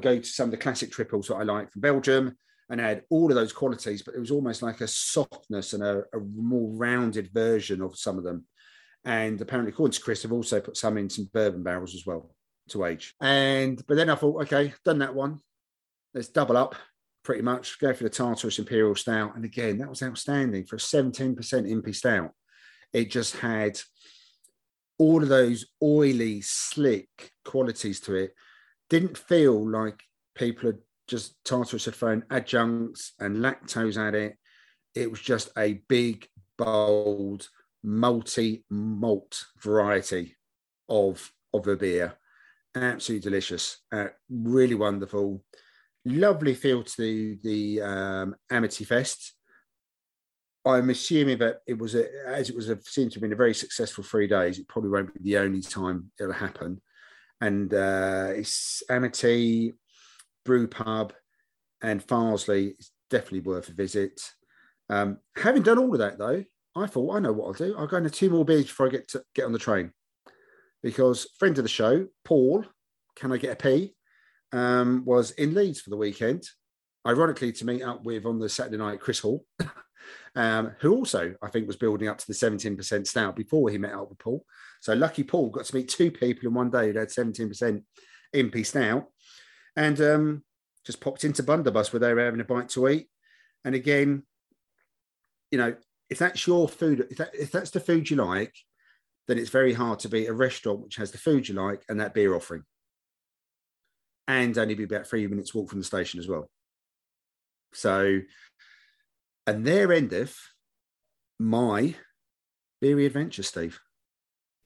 go to some of the classic triples that I like from Belgium and I had all of those qualities, but it was almost like a softness and a more rounded version of some of them. And apparently, according to Chris, I've also put some in some bourbon barrels as well to age. But then I thought, okay, done that one. Let's double up pretty much. Go for the Tartarus Imperial Stout. And again, that was outstanding for a 17% Impy Stout. It just had all of those oily, slick qualities to it. Didn't feel like people had just Tartarus had thrown adjuncts and lactose at it. It was just a big, bold, multi malt variety of a beer. Absolutely delicious. Really wonderful. Lovely feel to the Amity Fest. I'm assuming that seems to have been a very successful 3 days. It probably won't be the only time it'll happen. And it's Amity, Brew Pub and Farsley. It's definitely worth a visit. Having done all of that though, I thought, I know what I'll do. I'll go into 2 more beers before I get on the train. Because friend of the show, Paul, can I get a pee, was in Leeds for the weekend, ironically to meet up with, on the Saturday night, Chris Hall, who also, I think, was building up to the 17% stout before he met up with Paul. So lucky Paul got to meet 2 people in one day who had 17% Impy Stout. And just popped into Blunderbuss where they were having a bite to eat. And again, you know, if that's your food, if that's the food you like, then it's very hard to beat a restaurant which has the food you like and that beer offering. And only be about 3 minutes walk from the station as well. So, and there endeth my beery adventures, Steve.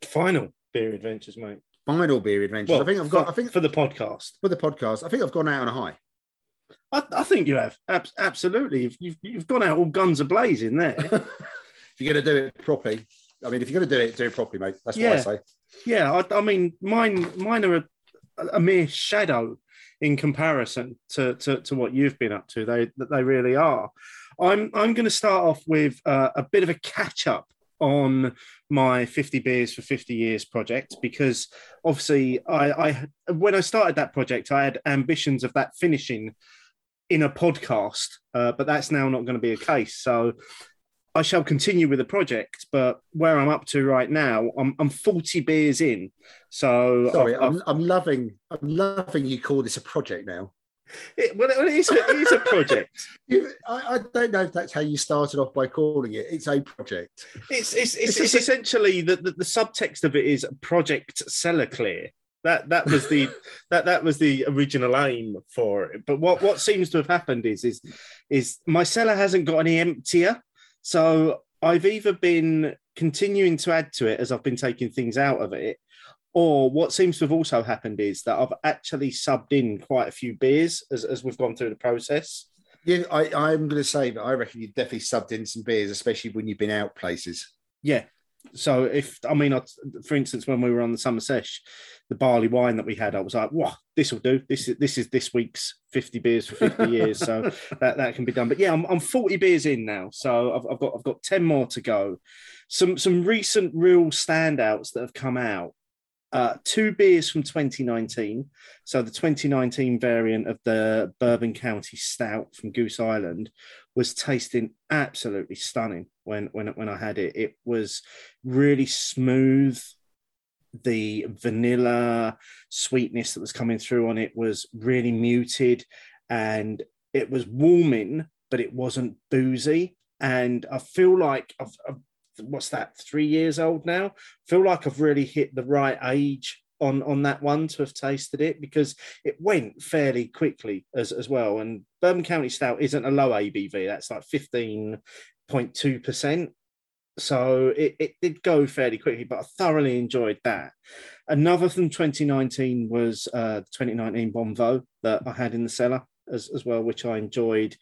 Final beer adventures, mate. Final beer adventures. Well, I think for the podcast. I think I've gone out on a high. I think you have. Absolutely. You've gone out all guns a-blazing there. If you're going to do it properly. I mean, if you're going to do it properly, mate. That's what I say. Yeah. I mean, mine are a mere shadow in comparison to what you've been up to. They really are. I'm going to start off with a bit of a catch-up on my 50 Beers for 50 Years project, because obviously I when I started that project, I had ambitions of that finishing in a podcast, but that's now not going to be a case. So I shall continue with the project, but where I'm up to right now, I'm 40 beers in. So sorry, I'm loving you call this a project now. It is a project. I don't know if that's how you started off by calling it. It's a project. It's essentially the subtext of it is Project Cellar Clear. That was the that was the original aim for it. But what seems to have happened is my cellar hasn't got any emptier. So I've either been continuing to add to it as I've been taking things out of it, or what seems to have also happened is that I've actually subbed in quite a few beers as we've gone through the process. Yeah, I'm going to say that I reckon you definitely subbed in some beers, especially when you've been out places. Yeah. So for instance, when we were on the summer sesh, the barley wine that we had, I was like, "Wow, this will do. This is this week's 50 beers for 50 years." So that can be done. But yeah, I'm 40 beers in now, so I've got 10 more to go. Some recent real standouts that have come out. 2 beers from 2019. So the 2019 variant of the Bourbon County Stout from Goose Island was tasting absolutely stunning when I had it. It was really smooth. The vanilla sweetness that was coming through on it was really muted, and it was warming, but it wasn't boozy. And I feel like I've what's that, 3 years old now, feel like I've really hit the right age on that one to have tasted it, because it went fairly quickly as well. And Bourbon County Stout isn't a low ABV, that's like 15.2%, so it did go fairly quickly, but I thoroughly enjoyed that. Another from 2019 was 2019 Bonvo that I had in the cellar as well, which I enjoyed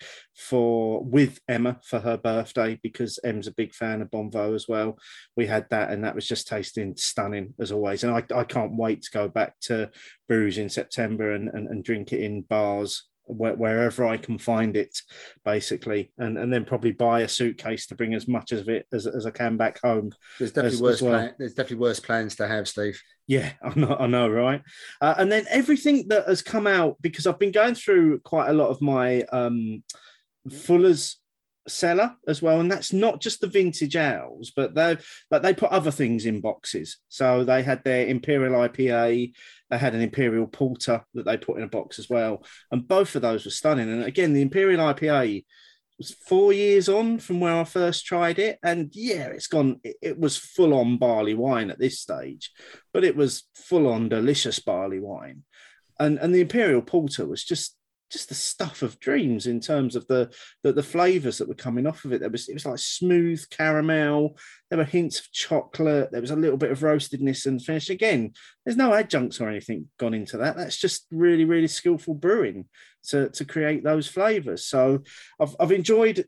with Emma for her birthday, because Em's a big fan of Bonvo as well. We had that, and that was just tasting stunning as always. And I can't wait to go back to Bruges in September and drink it in bars wherever I can find it, basically, and then probably buy a suitcase to bring as much of it as I can back home. There's definitely worse plans to have, Steve. Yeah, I know, right? And then everything that has come out, because I've been going through quite a lot of my Fuller's cellar as well, and that's not just the vintage owls, but they put other things in boxes. So they had their Imperial IPA, they had an Imperial Porter that they put in a box as well, and both of those were stunning. And again, the Imperial IPA was 4 years on from where I first tried it, and yeah, it's gone. It was full on barley wine at this stage, but it was full on delicious barley wine, and the Imperial Porter was just the stuff of dreams in terms of the flavours that were coming off of it. It was like smooth caramel. There were hints of chocolate. There was a little bit of roastedness and finish. Again, there's no adjuncts or anything gone into that. That's just really, really skillful brewing to create those flavours. So I've enjoyed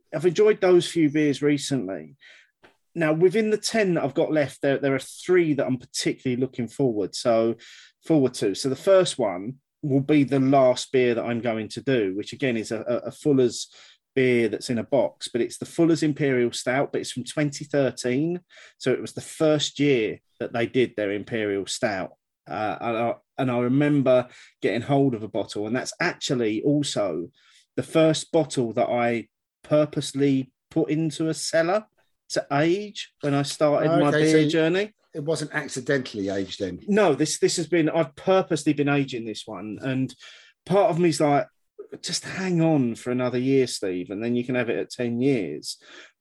those few beers recently. Now, within the 10 that I've got left, there are three that I'm particularly looking forward to. So the first one will be the last beer that I'm going to do, which again is a Fuller's beer that's in a box, but it's the Fuller's Imperial Stout, but it's from 2013. So it was the first year that they did their Imperial Stout. And I remember getting hold of a bottle, and that's actually also the first bottle that I purposely put into a cellar to age when I started my beer journey. It wasn't accidentally aged then. No, this has been, I've purposely been aging this one. And part of me's like, just hang on for another year, Steve, and then you can have it at 10 years.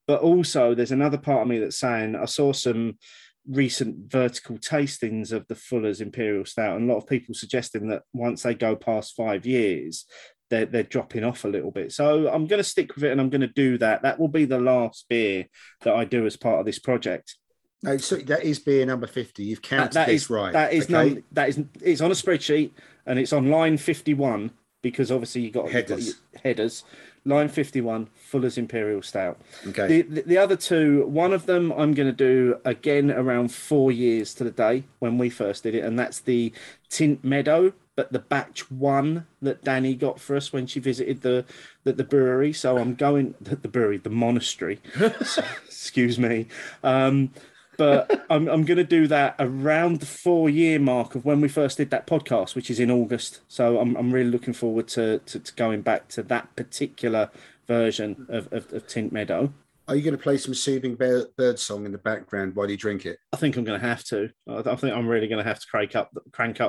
But also there's another part of me that's saying, I saw some recent vertical tastings of the Fuller's Imperial Stout, and a lot of people suggesting that once they go past 5 years, they're dropping off a little bit. So I'm going to stick with it, and I'm going to do that. That will be the last beer that I do as part of this project. No, so that is beer number 50. You've counted this right. That is okay? It's on a spreadsheet, and it's on line 51, because obviously you've got headers. Line 51, Fuller's Imperial Stout. Okay. The other two, one of them I'm going to do again around 4 years to the day when we first did it, and that's the Tint Meadow, but the batch one that Danny got for us when she visited the brewery. So I'm going the brewery, the monastery. Excuse me. But I'm going to do that around the 4 year mark of when we first did that podcast, which is in August. So I'm really looking forward to going back to that particular version of Tint Meadow. Are you going to play some soothing bird song in the background while you drink it? I think I'm going to have to. I think I'm really going to have to crank up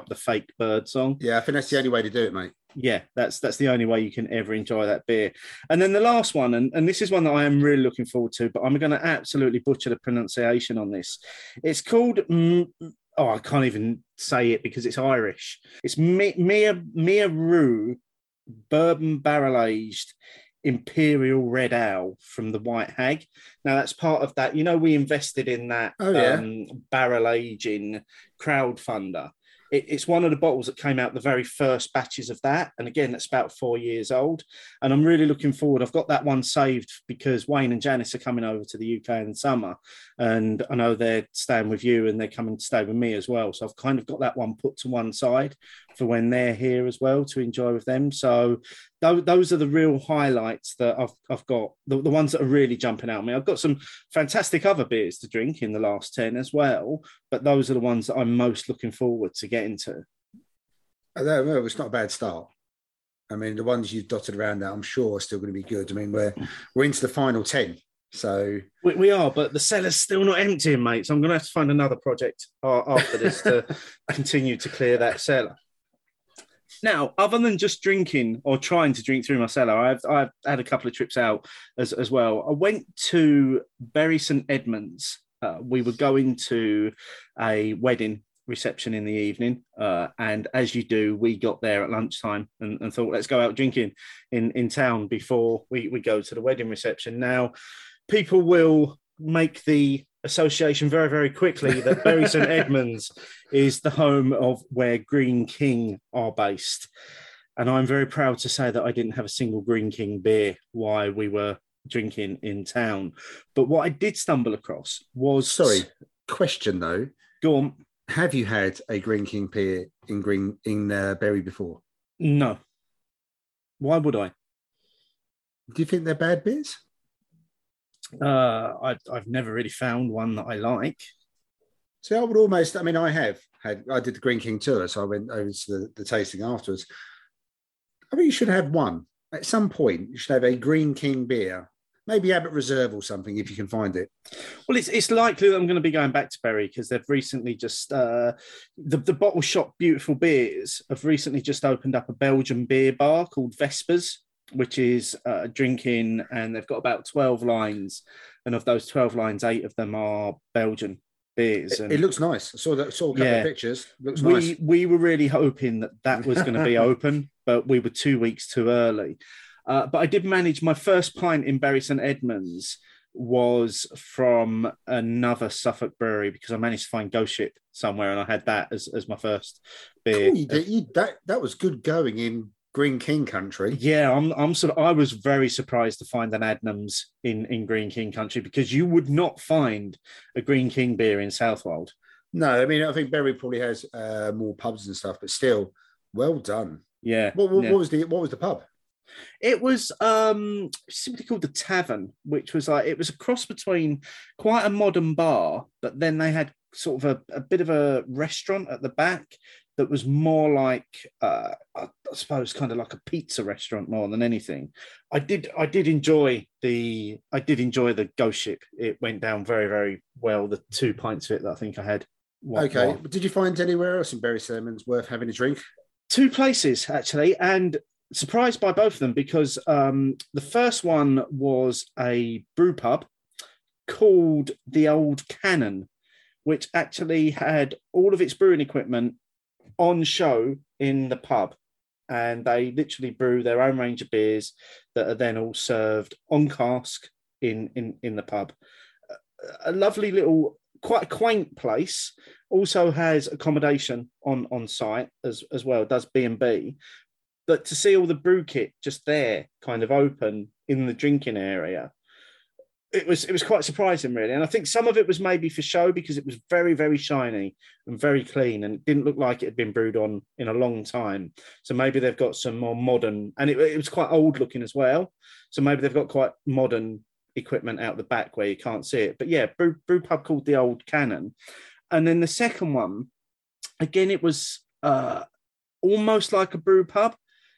the fake bird song. Yeah, I think that's the only way to do it, mate. Yeah, that's the only way you can ever enjoy that beer. And then the last one, and this is one that I am really looking forward to, but I'm going to absolutely butcher the pronunciation on this. It's called, I can't even say it because it's Irish. It's Mearru Bourbon Barrel Aged Imperial Red Ale from the White Hag. Now that's part of that. You know, we invested in that barrel aging crowdfunder. It's one of the bottles that came out the very first batches of that. And again, that's about 4 years old. And I'm really looking forward. I've got that one saved because Wayne and Janice are coming over to the UK in the summer. And I know they're staying with you, and they're coming to stay with me as well. So I've kind of got that one put to one side for when they're here as well to enjoy with them. So those are the real highlights that I've got, the ones that are really jumping out at me. I've got some fantastic other beers to drink in the last 10 as well, but those are the ones that I'm most looking forward to getting to. No, it's not a bad start. I mean, the ones you've dotted around that I'm sure are still going to be good. I mean, we're into the final 10. So we are, but the cellar's still not emptying, mate. So I'm going to have to find another project after this to continue to clear that cellar. Now, other than just drinking or trying to drink through my cellar, I've had a couple of trips out as well. I went to Bury St Edmunds. We were going to a wedding reception in the evening. And as you do, we got there at lunchtime and thought, let's go out drinking in town before we go to the wedding reception. Now, people will make the association very, very quickly that Bury St Edmunds is the home of where Green King are based. And I'm very proud to say that I didn't have a single Green King beer while we were drinking in town. But what I did stumble across was... Sorry, question though. Go on. Have you had a Green King beer in Bury before? No. Why would I? Do you think they're bad beers? I've never really found one that I like. See, I would almost, I mean, I have had, I did the Green King tour, so I went over to the tasting afterwards. I mean, you should have one. At some point, you should have a Green King beer, maybe Abbott Reserve or something, if you can find it. Well, it's likely that I'm going to be going back to Bury because they've recently just, the Bottle Shop Beautiful Beers have recently just opened up a Belgian beer bar called Vespers, which is drinking, and they've got about 12 lines. And of those 12 lines, 8 of them are Belgian beers. And it looks nice. I saw a couple of pictures. Looks nice. We were really hoping that was going to be open, but we were 2 weeks too early. But I did manage, my first pint in Bury St Edmunds was from another Suffolk brewery because I managed to find Ghost Ship somewhere, and I had that as my first beer. Cool. That was good going in Green King country. Yeah, I was very surprised to find an Adnams in Green King country because you would not find a Green King beer in Southwold. No, I mean, I think Bury probably has more pubs and stuff, but still, well done. Yeah. What was the pub? It was simply called the Tavern, which was like, it was a cross between quite a modern bar, but then they had sort of a bit of a restaurant at the back that was more like, I suppose, kind of like a pizza restaurant more than anything. I did enjoy the Ghost Ship. It went down very, very well. The 2 pints of it that I think I had. Okay. Did you find anywhere else in Bury St Edmunds worth having a drink? 2 places actually, and surprised by both of them because the first one was a brew pub called the Old Cannon, which actually had all of its brewing equipment on show in the pub, and they literally brew their own range of beers that are then all served on cask in the pub. A lovely little, quite a quaint place. Also has accommodation on site as well. Does B&B. But to see all the brew kit just there, kind of open in the drinking area, it was quite surprising, really. And I think some of it was maybe for show because it was very, very shiny and very clean, and it didn't look like it had been brewed on in a long time. So maybe they've got some more modern, and it was quite old looking as well. So maybe they've got quite modern equipment out the back where you can't see it. But yeah, brew pub called the Old Cannon. And then the second one, again, it was almost like a brew pub.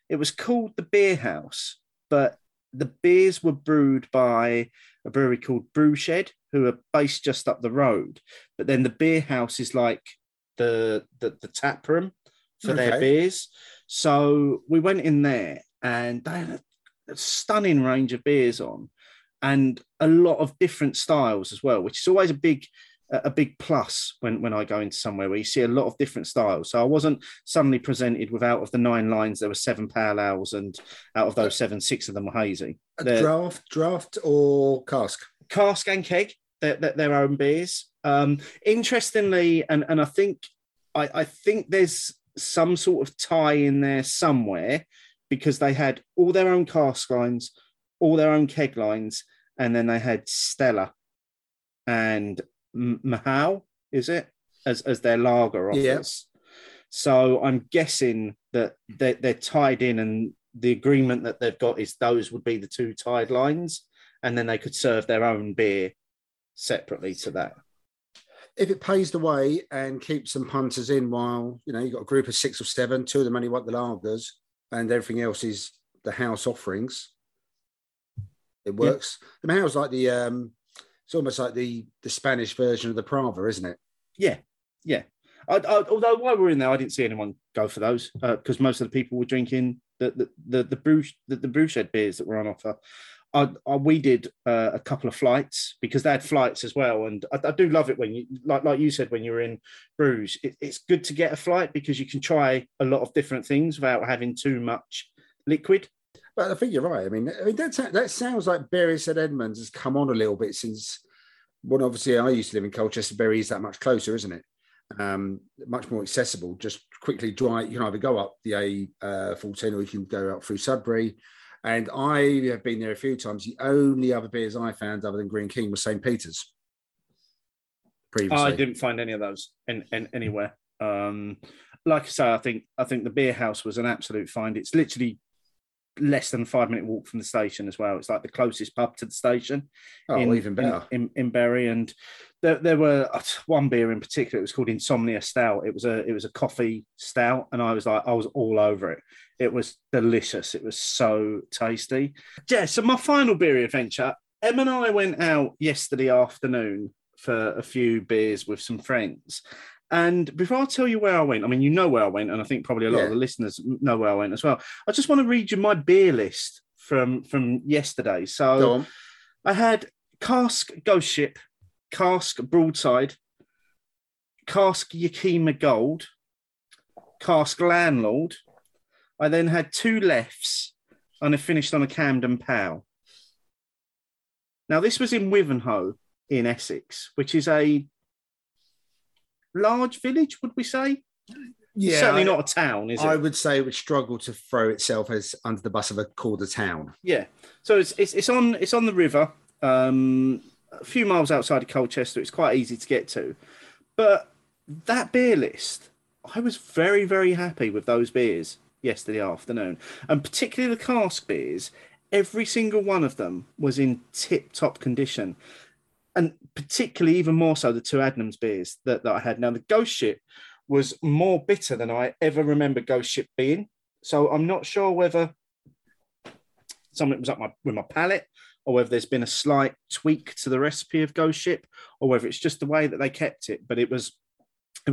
It was called The Beer House, but the beers were brewed by a brewery called Brew Shed, who are based just up the road. But then The Beer House is like the tap room for their beers. So we went in there, and they had a stunning range of beers on, and a lot of different styles as well, which is always a big plus when I go into somewhere where you see a lot of different styles. So I wasn't suddenly presented with, out of the 9 lines, there were 7 pale ales, and out of those 7, 6 of them were hazy. Draft or cask? Cask and keg, their own beers. Interestingly, and I think there's some sort of tie in there somewhere because they had all their own cask lines, all their own keg lines, and then they had Stella and Mahal, is it, as their lager offers? Yes. So I'm guessing that they're tied in, and the agreement that they've got is those would be the 2 tied lines, and then they could serve their own beer separately to that. If it pays the way and keeps some punters in, while you've got a group of 6 or 7, 2 of them only want the lagers, and everything else is the house offerings. It works. Yeah. The Mahal's like the it's almost like the Spanish version of the Prava, isn't it? Yeah, yeah. Although while we were in there, I didn't see anyone go for those because most of the people were drinking the brew shed beers that were on offer. We did a couple of flights because they had flights as well, and I do love it when you, like you said, when you're in Bruges, it's good to get a flight because you can try a lot of different things without having too much liquid. But I think you're right. I mean that sounds like Bury St Edmunds has come on a little bit since. Well, obviously, I used to live in Colchester. Bury is that much closer, isn't it? Much more accessible. Just quickly drive. You can either go up the A14 or you can go up through Sudbury. And I have been there a few times. The only other beers I found other than Green King was St Peter's. Previously, I didn't find any of those in anywhere. Like I say, I think the Beer House was an absolute find. It's literally less than a 5-minute walk from the station as well. It's like the closest pub to the station. Oh, even better. In Bury. And there were one beer in particular. It was called Insomnia Stout. It was a coffee stout, and I was all over it. It was delicious. It was so tasty. Yeah. So my final beer adventure. Em and I went out yesterday afternoon for a few beers with some friends. And before I tell you where I went, I mean, you know where I went, and I think probably a lot of the listeners know where I went as well. I just want to read you my beer list from yesterday. So I had Cask Ghost Ship, Cask Broadside, Cask Yakima Gold, Cask Landlord. I then had two lefts, and I finished on a Camden Pale. Now, this was in Wivenhoe in Essex, which is a large village, would we say? Yeah, certainly not a town, is it? I would say it would struggle to throw itself as under the bus of a called a town. Yeah, so it's on the river, a few miles outside of Colchester. It's quite easy to get to, but that beer list, I was very, very happy with those beers yesterday afternoon, and particularly the cask beers. Every single one of them was in tip-top condition. And particularly even more so the two Adnams beers that I had. Now, the Ghost Ship was more bitter than I ever remember Ghost Ship being. So I'm not sure whether something was up with my palate, or whether there's been a slight tweak to the recipe of Ghost Ship, or whether it's just the way that they kept it. But it was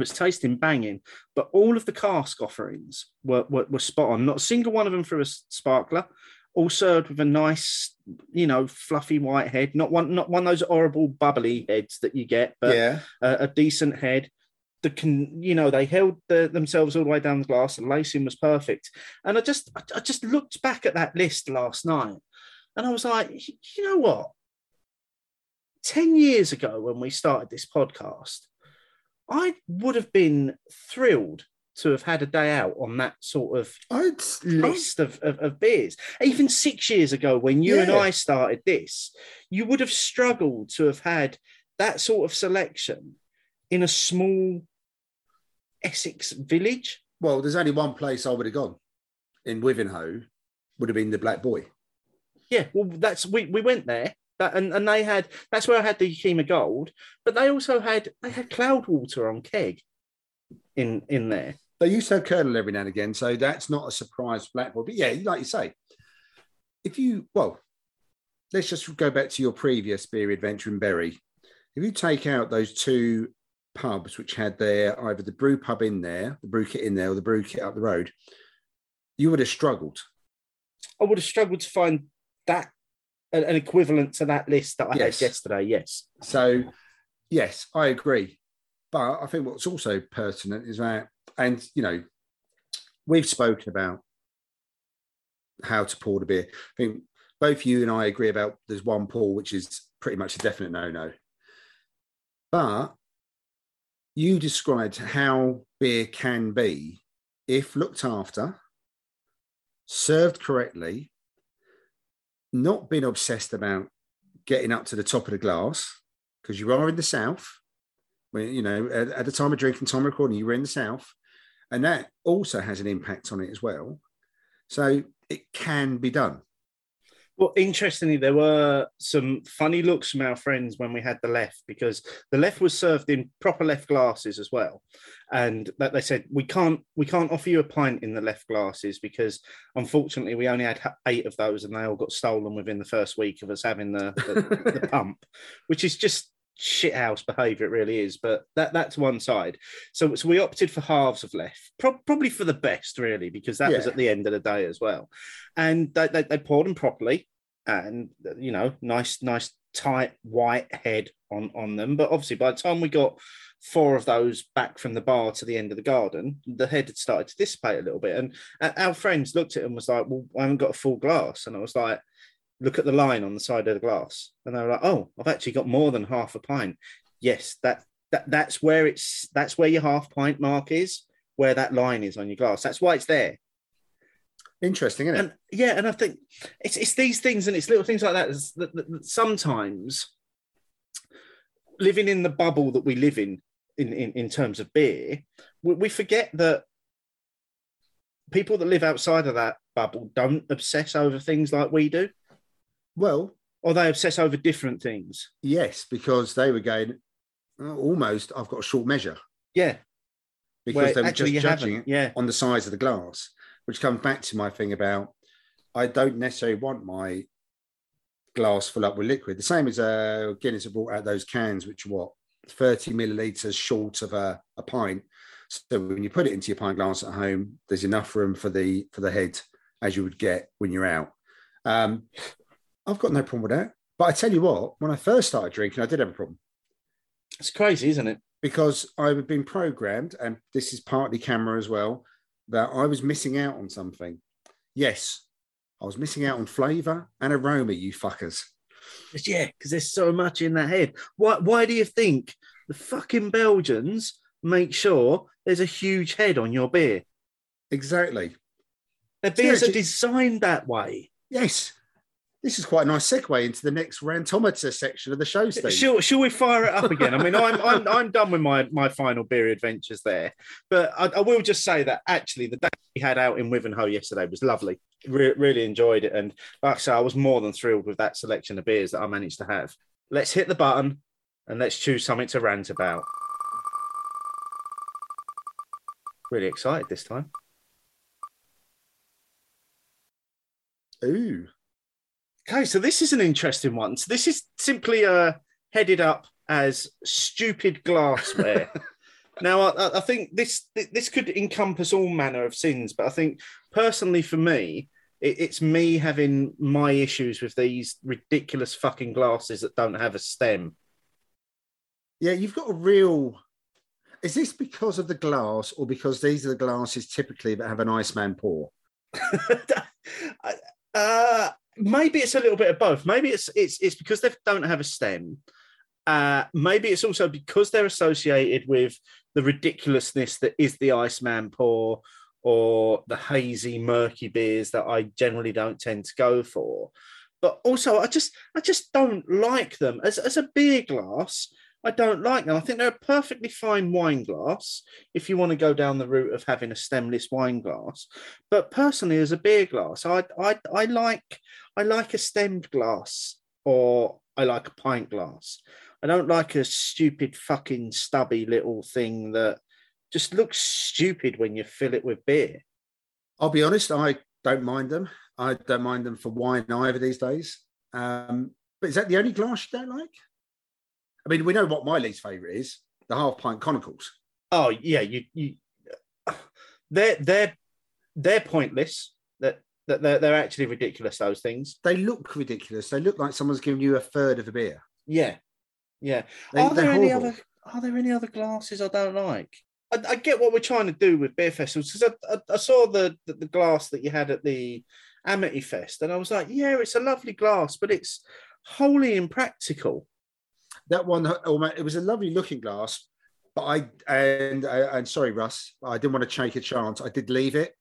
tasting banging. But all of the cask offerings were spot on. Not a single one of them threw a sparkler. All served with a nice, fluffy white head. Not one of those horrible bubbly heads that you get, but a decent head. They held themselves all the way down the glass. The lacing was perfect. And I just looked back at that list last night, and I was like, you know what? 10 years ago, when we started this podcast, I would have been thrilled to have had a day out on that sort of list of beers. Even 6 years ago, when you and I started this, you would have struggled to have had that sort of selection in a small Essex village. Well, there's only one place I would have gone in Wivenhoe, would have been the Black Boy. Yeah, well, we went there. And they had, that's where I had the Yakima Gold, but they also had Cloudwater on keg in there. They used to have Kernel every now and again, so that's not a surprise for Blackboard. But yeah, like you say, let's just go back to your previous beer adventure in Bury. If you take out those two pubs which had their either the brew pub in there, the brew kit in there, or the brew kit up the road, you would have struggled. I would have struggled to find that an equivalent to that list that I had yesterday, yes. So, yes, I agree. But I think what's also pertinent is that, and, we've spoken about how to pour the beer. I think both you and I agree about there's one pour, which is pretty much a definite no-no. But you described how beer can be if looked after, served correctly, not been obsessed about getting up to the top of the glass, because you are in the South. At the time of drinking, time of recording, you were in the South, and that also has an impact on it as well. So it can be done. Well, interestingly, there were some funny looks from our friends when we had the left, because the left was served in proper left glasses as well. And that they said, we can't offer you a pint in the left glasses, because unfortunately we only had 8 of those, and they all got stolen within the first week of us having the the pump, which is just shithouse behaviour, it really is, but that's one side. So we opted for halves of left, probably for the best, really, because that was at the end of the day as well. And they poured them properly, and nice tight white head on them. But obviously, by the time we got 4 of those back from the bar to the end of the garden, the head had started to dissipate a little bit. And our friends looked at it and was like, "Well, I haven't got a full glass," and I was like, "Look at the line on the side of the glass." And they were like, "Oh, I've actually got more than half a pint." Yes, that's where your half pint mark is, where that line is on your glass. That's why it's there. Interesting, isn't it? And I think it's these things, and it's little things like that sometimes living in the bubble that we live in terms of beer, we forget that people that live outside of that bubble don't obsess over things like we do. Well, or they obsess over different things. Yes, because they were going, almost, I've got a short measure. Yeah. Because they were just judging it on the size of the glass, which comes back to my thing about, I don't necessarily want my glass full up with liquid. The same as Guinness have brought out those cans, which are what, 30 millilitres short of a pint. So when you put it into your pint glass at home, there's enough room for the head, as you would get when you're out. I've got no problem with that. But I tell you what, when I first started drinking, I did have a problem. It's crazy, isn't it? Because I've been programmed, and this is partly camera as well, that I was missing out on something. Yes, I was missing out on flavour and aroma, you fuckers. Yeah, because there's so much in that head. Why do you think the fucking Belgians make sure there's a huge head on your beer? Exactly. Their beers are designed that way. Yes. This is quite a nice segue into the next rantometer section of the show, Steve. Shall we fire it up again? I mean, I'm done with my final beer adventures there. But I will just say that actually the day we had out in Wivenhoe yesterday was lovely. Really enjoyed it. And like I say, I was more than thrilled with that selection of beers that I managed to have. Let's hit the button and let's choose something to rant about. Really excited this time. Ooh. Okay, so this is an interesting one. So this is simply headed up as stupid glassware. Now, I think this could encompass all manner of sins, but I think personally for me, it's me having my issues with these ridiculous fucking glasses that don't have a stem. Yeah, you've got a real... Is this because of the glass or because these are the glasses typically that have an Iceman pour? Maybe it's a little bit of both. Maybe it's because they don't have a stem. Maybe it's also because they're associated with the ridiculousness that is the Iceman pour or the hazy, murky beers that I generally don't tend to go for. But also, I just don't like them. As a beer glass, I don't like them. I think they're a perfectly fine wine glass if you want to go down the route of having a stemless wine glass. But personally, as a beer glass, I like a stemmed glass, or I like a pint glass. I don't like a stupid fucking stubby little thing that just looks stupid when you fill it with beer. I'll be honest, I don't mind them. I don't mind them for wine either these days. But is that the only glass you don't like? I mean, we know what my least favourite is, the half-pint conicals. Oh, yeah. They're pointless. They're actually ridiculous, those things. They look ridiculous. They look like someone's given you a third of a beer. Yeah, yeah. Are there any other glasses I don't like? I get what we're trying to do with beer festivals, because I saw the glass that you had at the Amity Fest, and I was like, yeah, it's a lovely glass, but it's wholly impractical. That one, it was a lovely looking glass, but and sorry, Russ, I didn't want to take a chance. I did leave it.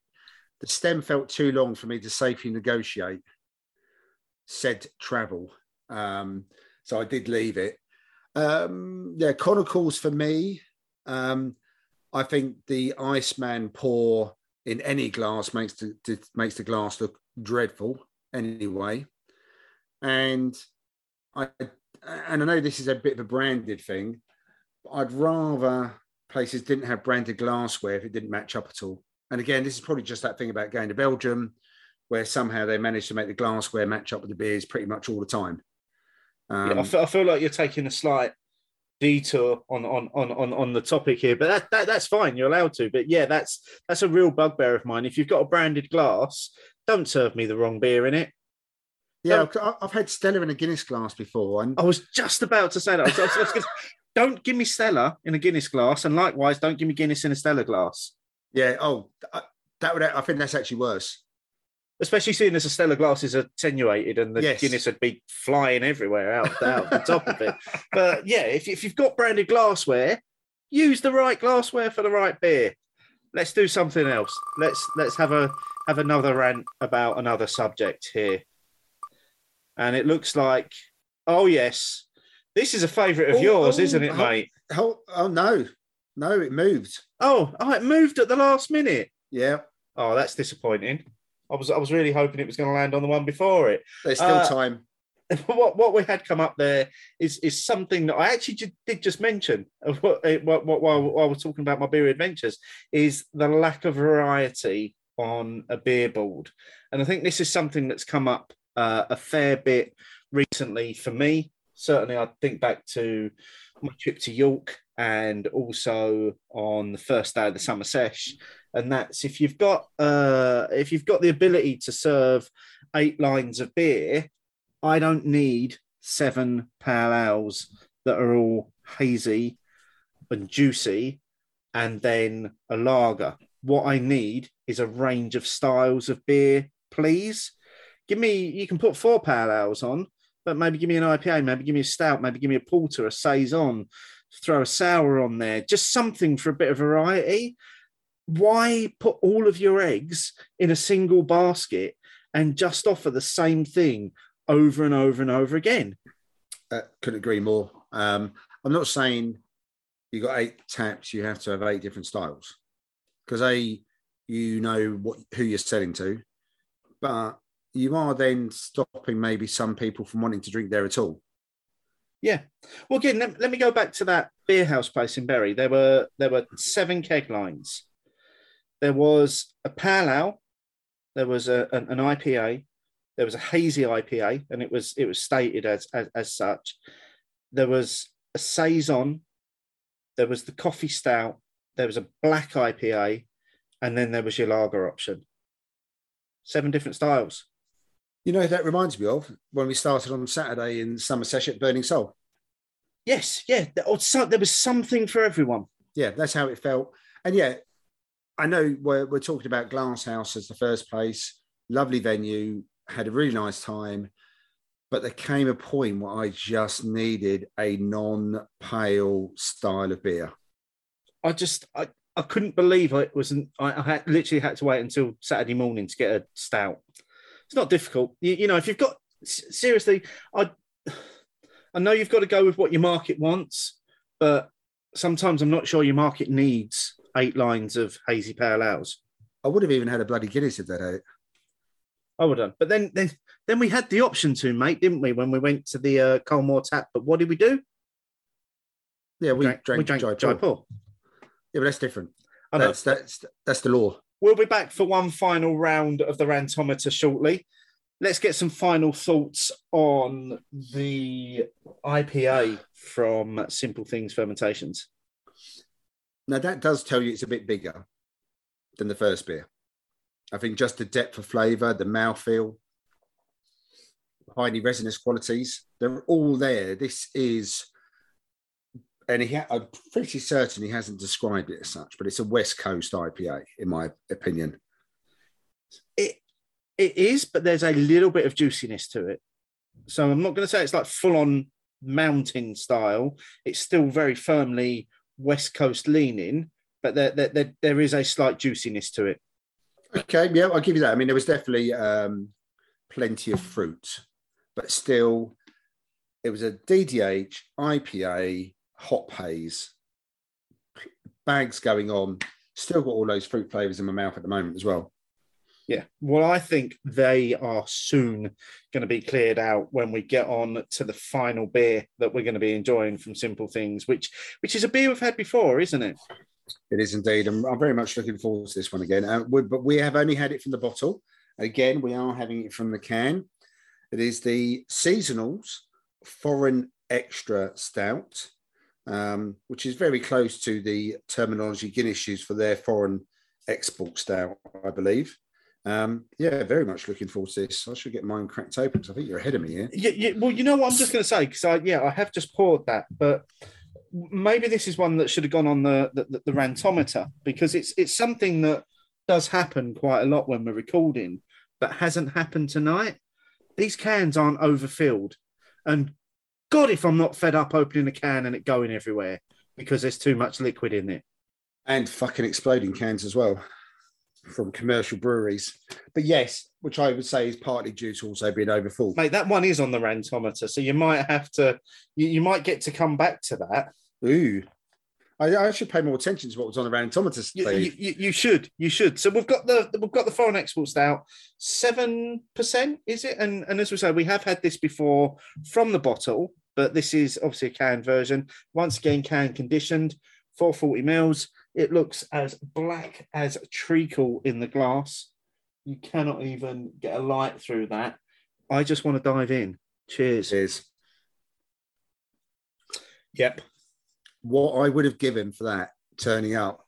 The stem felt too long for me to safely negotiate said travel. So I did leave it. Conicals for me. I think the Iceman pour in any glass makes the glass look dreadful anyway. And I know this is a bit of a branded thing, but I'd rather places didn't have branded glassware if it didn't match up at all. And again, this is probably just that thing about going to Belgium, where somehow they managed to make the glassware match up with the beers pretty much all the time. I feel like you're taking a slight detour on the topic here, but that's fine. You're allowed to. But yeah, that's a real bugbear of mine. If you've got a branded glass, don't serve me the wrong beer in it. Yeah, I've had Stella in a Guinness glass before. And I was just about to say that. Don't give me Stella in a Guinness glass, and likewise, don't give me Guinness in a Stella glass. Yeah, I think that's actually worse. Especially seeing as the Stella glass is attenuated and the Guinness would be flying everywhere out the top of it. But yeah, if you've got branded glassware, use the right glassware for the right beer. Let's do something else. Let's have another rant about another subject here. And it looks like, oh, yes, this is a favourite of yours, isn't it, mate? Oh, no. No, it moved. Oh, it moved at the last minute. Yeah. Oh, that's disappointing. I was really hoping it was going to land on the one before it. There's still time. What we had come up there is something that I actually did just mention of while we're talking about my beer adventures, is the lack of variety on a beer board. And I think this is something that's come up a fair bit recently for me. Certainly, I think back to my trip to York and also on the first day of the summer sesh. And that's if you've got the ability to serve 8 lines of beer, I don't need 7 pale ales that are all hazy and juicy and then a lager. What I need is a range of styles of beer, please. You can put 4 pale ales on, but maybe give me an IPA, maybe give me a stout, maybe give me a porter, a saison, throw a sour on there, just something for a bit of variety. Why put all of your eggs in a single basket and just offer the same thing over and over and over again? Couldn't agree more. I'm not saying you got 8 taps, you have to have 8 different styles, because you know who you're selling to, but you are then stopping maybe some people from wanting to drink there at all. Yeah. Well, again, let me go back to that beer house place in Bury. There were 7 keg lines. There was a pale ale, there was an IPA, there was a hazy IPA, and it was stated as such. There was a saison, there was the coffee stout, there was a black IPA, and then there was your lager option. 7 different styles. You know, that reminds me of when we started on Saturday in summer session at Burning Soul. Yes, yeah. There was something for everyone. Yeah, that's how it felt. And yeah, I know we're talking about Glasshouse as the first place, lovely venue, had a really nice time, but there came a point where I just needed a non-pale style of beer. I couldn't believe it wasn't. I literally had to wait until Saturday morning to get a stout. It's not difficult. You know, if you've got, seriously, I know you've got to go with what your market wants, but sometimes I'm not sure your market needs 8 lines of hazy pale ales. I would have even had a bloody Guinness if that out. I would have. But then we had the option to, mate, didn't we, when we went to the Colemore Tap? But what did we do? Yeah, we drank Jaipur. Yeah, but that's different. I know. That's the law. We'll be back for one final round of the Rantometer shortly. Let's get some final thoughts on the IPA from Simple Things Fermentations. Now, that does tell you it's a bit bigger than the first beer. I think just the depth of flavour, the mouthfeel, highly resinous qualities, they're all there. This is, and I'm pretty certain he hasn't described it as such, but it's a West Coast IPA, in my opinion. It is, but there's a little bit of juiciness to it. So I'm not going to say it's like full-on mountain style. It's still very firmly West Coast leaning, but there is a slight juiciness to it. Okay, yeah, I'll give you that. I mean, there was definitely plenty of fruit, but still, it was a DDH, IPA, hop haze, bags going on. Still got all those fruit flavours in my mouth at the moment as well. Yeah, well, I think they are soon going to be cleared out when we get on to the final beer that we're going to be enjoying from Simple Things, which is a beer we've had before, isn't it? It is indeed. And I'm very much looking forward to this one again. But we have only had it from the bottle. Again, we are having it from the can. It is the Seasonals Foreign Extra Stout, which is very close to the terminology Guinness used for their foreign export stout, I believe. Yeah, very much looking forward to this. I should get mine cracked open because I think you're ahead of me here. Yeah, well, you know what I'm just going to say, because I have just poured that, but maybe this is one that should have gone on the Rantometer, because it's something that does happen quite a lot when we're recording, but hasn't happened tonight. These cans aren't overfilled, and God, if I'm not fed up opening a can and it going everywhere because there's too much liquid in it, and fucking exploding cans as well from commercial breweries. But yes, which I would say is partly due to also being overfull. Mate, that one is on the Rantometer, so you might get to come back to that. Ooh, I should pay more attention to what was on the randometers. You should. So we've got the foreign export stout, 7%, is it? And as we said, we have had this before from the bottle, but this is obviously a canned version. Once again, can conditioned, 440 mils. It looks as black as treacle in the glass. You cannot even get a light through that. I just want to dive in. Cheers. Yep. What I would have given for that turning up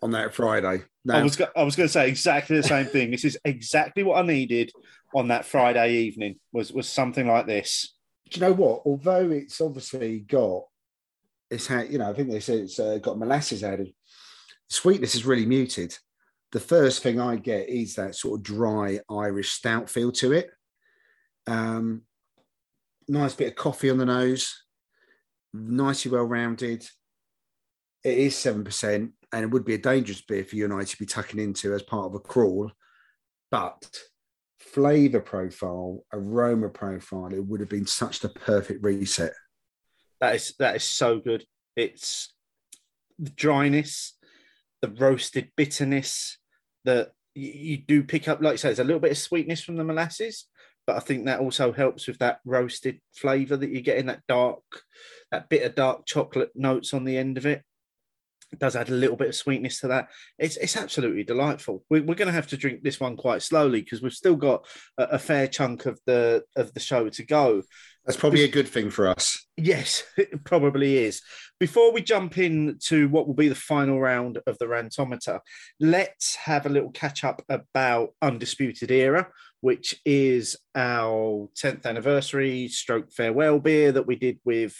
on that Friday. Now, I was going to say exactly the same thing. This is exactly what I needed on that Friday evening, was something like this. Do you know what? Although it's obviously got, it's had, you know, I think they said it's got molasses added. Sweetness is really muted. The first thing I get is that sort of dry Irish stout feel to it. Nice bit of coffee on the nose. Nicely well-rounded. It is 7%, and it would be a dangerous beer for you and I to be tucking into as part of a crawl. But flavour profile, aroma profile, it would have been such the perfect reset. That is so good. It's the dryness, the roasted bitterness, that you do pick up, like you say, there's a little bit of sweetness from the molasses, but I think that also helps with that roasted flavour that you get in that dark, that bitter dark chocolate notes on the end of it. It does add a little bit of sweetness to that. It's absolutely delightful. We're going to have to drink this one quite slowly because we've still got a fair chunk of the show to go. That's probably a good thing for us. Yes, it probably is. Before we jump in to what will be the final round of the Rantometer, let's have a little catch-up about Undisputed Era, which is our 10th anniversary stroke farewell beer that we did with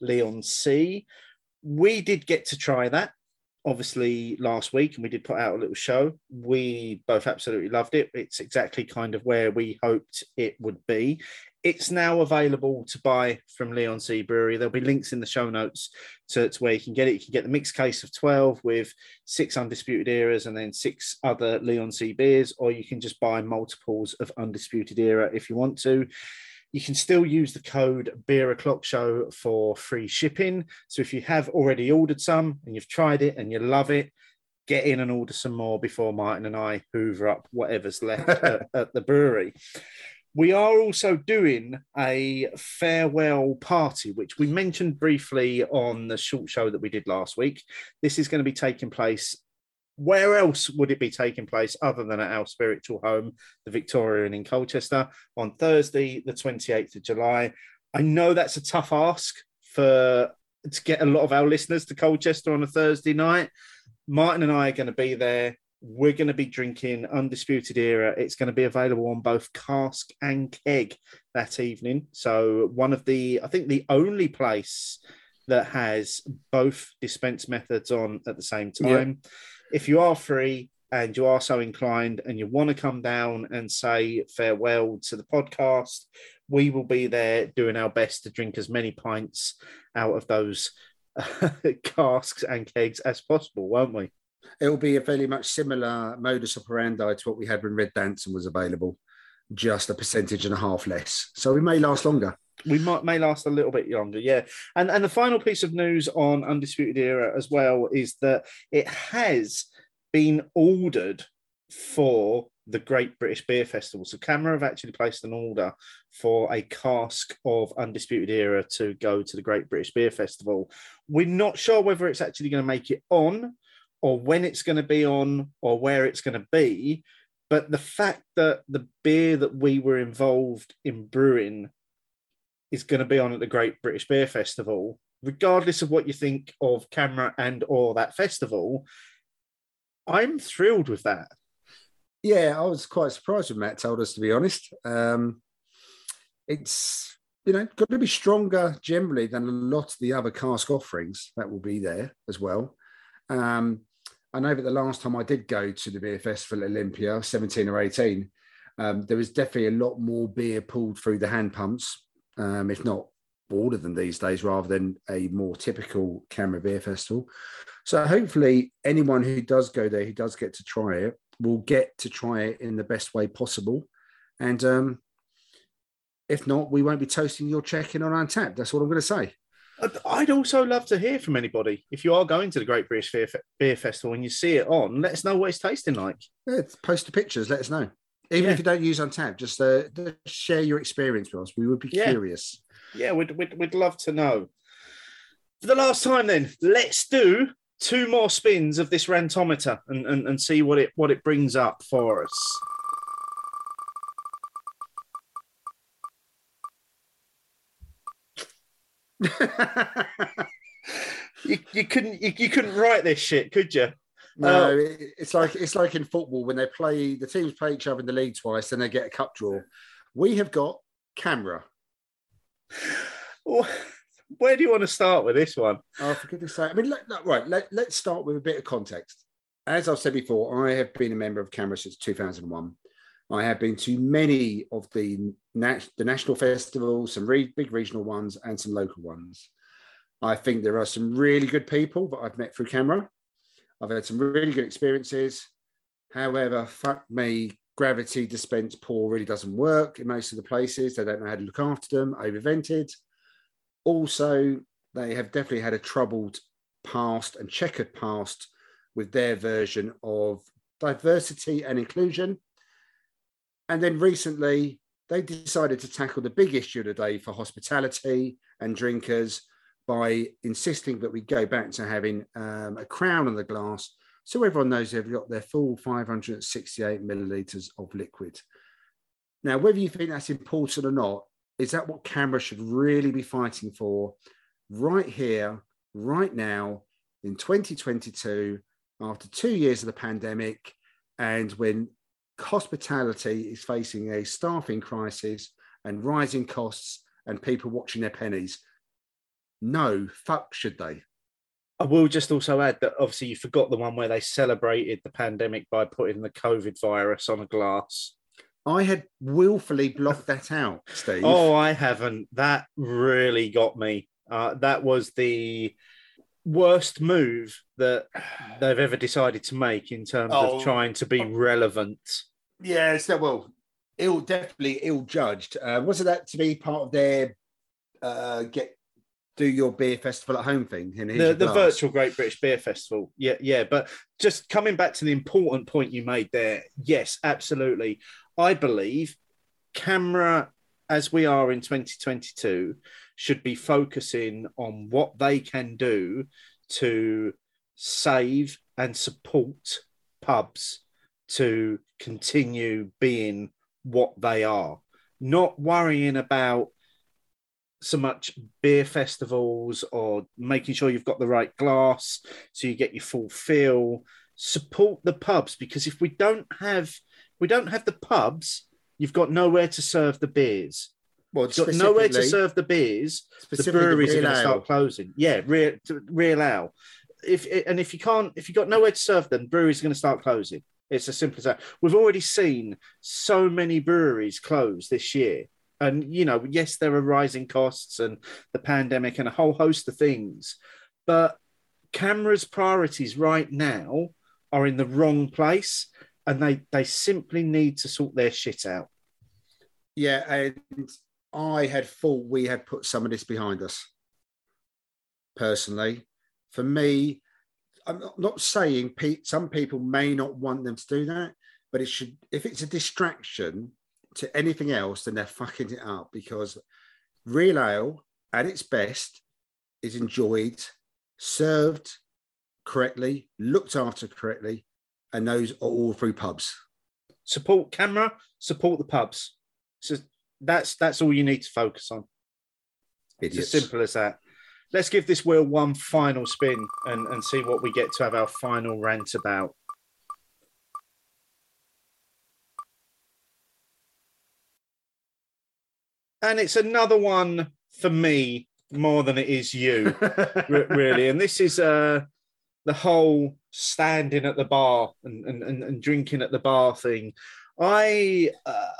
Leon C. We did get to try that, obviously, last week, and we did put out a little show. We both absolutely loved it. It's exactly kind of where we hoped it would be. It's now available to buy from Leon C Brewery. There'll be links in the show notes to where you can get it. You can get the mixed case of 12 with 6 Undisputed Eras and then 6 other Leon C beers, or you can just buy multiples of Undisputed Era if you want to. You can still use the code Beer O'Clock Show for free shipping. So if you have already ordered some and you've tried it and you love it, get in and order some more before Martin and I hoover up whatever's left at the brewery. We are also doing a farewell party, which we mentioned briefly on the short show that we did last week. This is going to be taking place. Where else would it be taking place other than at our spiritual home, the Victorian in Colchester, on Thursday, the 28th of July. I know that's a tough ask to get a lot of our listeners to Colchester on a Thursday night. Martin and I are going to be there. We're going to be drinking Undisputed Era. It's going to be available on both Cask and Keg that evening. So one of the, I think the only place that has both dispense methods on at the same time. Yeah. If you are free and you are so inclined and you want to come down and say farewell to the podcast, we will be there doing our best to drink as many pints out of those casks and kegs as possible, won't we? It will be a fairly much similar modus operandi to what we had when Red Danson was available, just a percentage and a half less. So we may last longer. We may last a little bit longer, yeah. And the final piece of news on Undisputed Era as well is that it has been ordered for the Great British Beer Festival. So Camera have actually placed an order for a cask of Undisputed Era to go to the Great British Beer Festival. We're not sure whether it's actually going to make it on, or when it's going to be on, or where it's going to be. But the fact that the beer that we were involved in brewing is going to be on at the Great British Beer Festival, regardless of what you think of Camera and or that festival, I'm thrilled with that. Yeah, I was quite surprised when Matt told us, to be honest. It's, you know, got to be stronger generally than a lot of the other cask offerings that will be there as well. I know that the last time I did go to the beer festival at Olympia, 17 or 18, there was definitely a lot more beer pulled through the hand pumps, if not all of them these days, rather than a more typical Camera beer festival. So hopefully anyone who does go there, who does get to try it, will get to try it in the best way possible. And if not, we won't be toasting your check-in on Untapped. That's all I'm going to say. I'd also love to hear from anybody. If you are going to the Great British Beer Festival and you see it on, let us know what it's tasting like. Yeah, post the pictures, let us know. Even if you don't use Untapped, just share your experience with us. We would be curious. Yeah, we'd love to know. For the last time then, let's do two more spins of this rantometer and see what it brings up for us. you couldn't write this shit, could you? No, it's like in football when they play, the teams play each other in the league twice and they get a cup draw. We have got camera. Where do you want to start with this one? Oh, for goodness sake. I mean, let's start with a bit of context. As I've said before, I have been a member of Camera since 2001. I have been to many of the national festivals, some big regional ones and some local ones. I think there are some really good people that I've met through Camera. I've had some really good experiences. However, fuck me, gravity dispense pour really doesn't work in most of the places. They don't know how to look after them, over-vented. Also, they have definitely had a troubled past and checkered past with their version of diversity and inclusion. And then recently, they decided to tackle the big issue of the day for hospitality and drinkers by insisting that we go back to having a crown on the glass so everyone knows they've got their full 568 millilitres of liquid. Now, whether you think that's important or not, is that what Camera should really be fighting for right here, right now, in 2022, after 2 years of the pandemic, and when hospitality is facing a staffing crisis and rising costs and people watching their pennies? No, fuck should they. I will just also add that obviously you forgot the one where they celebrated the pandemic by putting the COVID virus on a glass. I had willfully blocked that out, Steve. Oh, I haven't. That really got me. That was the worst move that they've ever decided to make in terms of trying to be relevant. Yeah, so, well, definitely ill-judged. Wasn't that to be part of their do your beer festival at home thing? The virtual Great British Beer Festival. Yeah. But just coming back to the important point you made there, yes, absolutely. I believe Camera, as we are in 2022, should be focusing on what they can do to save and support pubs to continue being what they are. Not worrying about so much beer festivals or making sure you've got the right glass so you get your full feel. Support the pubs, because if we don't have the pubs, you've got nowhere to serve the beers. Well, you've got nowhere to serve the beers. The breweries are going to start closing. Yeah, real ale. If you got nowhere to serve them, breweries are going to start closing. It's as simple as that. We've already seen so many breweries close this year, and yes, there are rising costs and the pandemic and a whole host of things, but Camera's priorities right now are in the wrong place. And they simply need to sort their shit out. Yeah, and I had thought we had put some of this behind us, personally. For me, I'm not saying some people may not want them to do that, but it should. If it's a distraction to anything else, then they're fucking it up, because real ale, at its best, is enjoyed, served correctly, looked after correctly, and those are all through pubs. Support Camera, support the pubs. So that's all you need to focus on. It's as simple as that. Let's give this wheel one final spin and see what we get to have our final rant about. And it's another one for me more than it is you, really. And this is the whole standing at the bar and drinking at the bar thing. I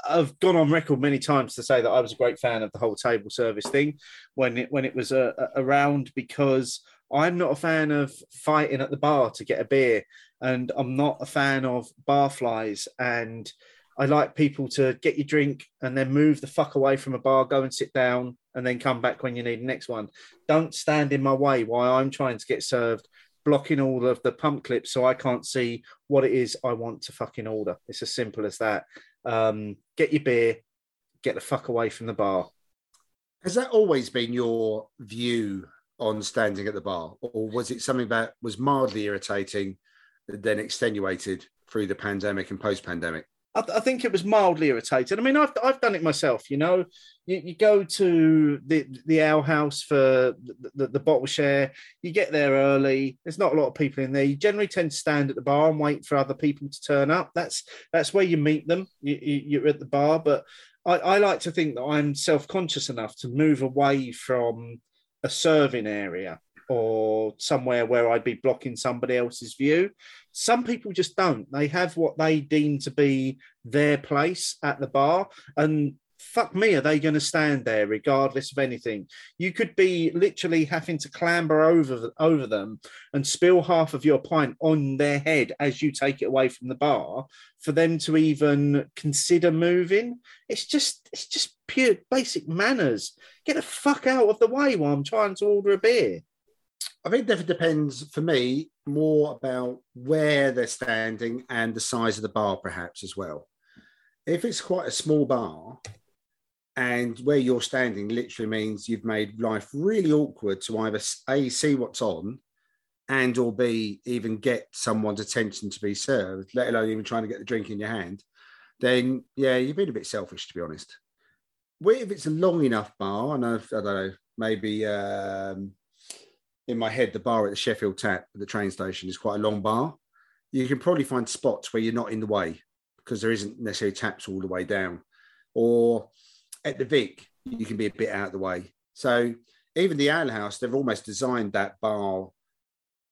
have gone on record many times to say that I was a great fan of the whole table service thing when it was around, because I'm not a fan of fighting at the bar to get a beer, and I'm not a fan of barflies, and I like people to get your drink and then move the fuck away from a bar, go and sit down, and then come back when you need the next one. Don't stand in my way while I'm trying to get served, blocking all of the pump clips so I can't see what it is I want to fucking order. It's as simple as that. Get your beer, get the fuck away from the bar. Has that always been your view on standing at the bar? Or was it something that was mildly irritating, then extenuated through the pandemic and post-pandemic? I think it was mildly irritated. I mean, I've done it myself, you know. You go to the ale house for the bottle share. You get there early. There's not a lot of people in there. You generally tend to stand at the bar and wait for other people to turn up. That's where you meet them. You're at the bar. But I like to think that I'm self-conscious enough to move away from a serving area or somewhere where I'd be blocking somebody else's view. Some people just don't. They have what they deem to be their place at the bar, and fuck me, are they going to stand there regardless of anything? You could be literally having to clamber over them and spill half of your pint on their head as you take it away from the bar for them to even consider moving. It's just pure basic manners. Get the fuck out of the way while I'm trying to order a beer. I think it depends, for me, more about where they're standing and the size of the bar, perhaps, as well. If it's quite a small bar and where you're standing literally means you've made life really awkward to either A, see what's on, and or B, even get someone's attention to be served, let alone even trying to get the drink in your hand, then, yeah, you've been a bit selfish, to be honest. Where if it's a long enough bar, and I don't know, maybe... in my head, the bar at the Sheffield Tap at the train station is quite a long bar. You can probably find spots where you're not in the way because there isn't necessarily taps all the way down. Or at the Vic, you can be a bit out of the way. So even the Ale House, they've almost designed that bar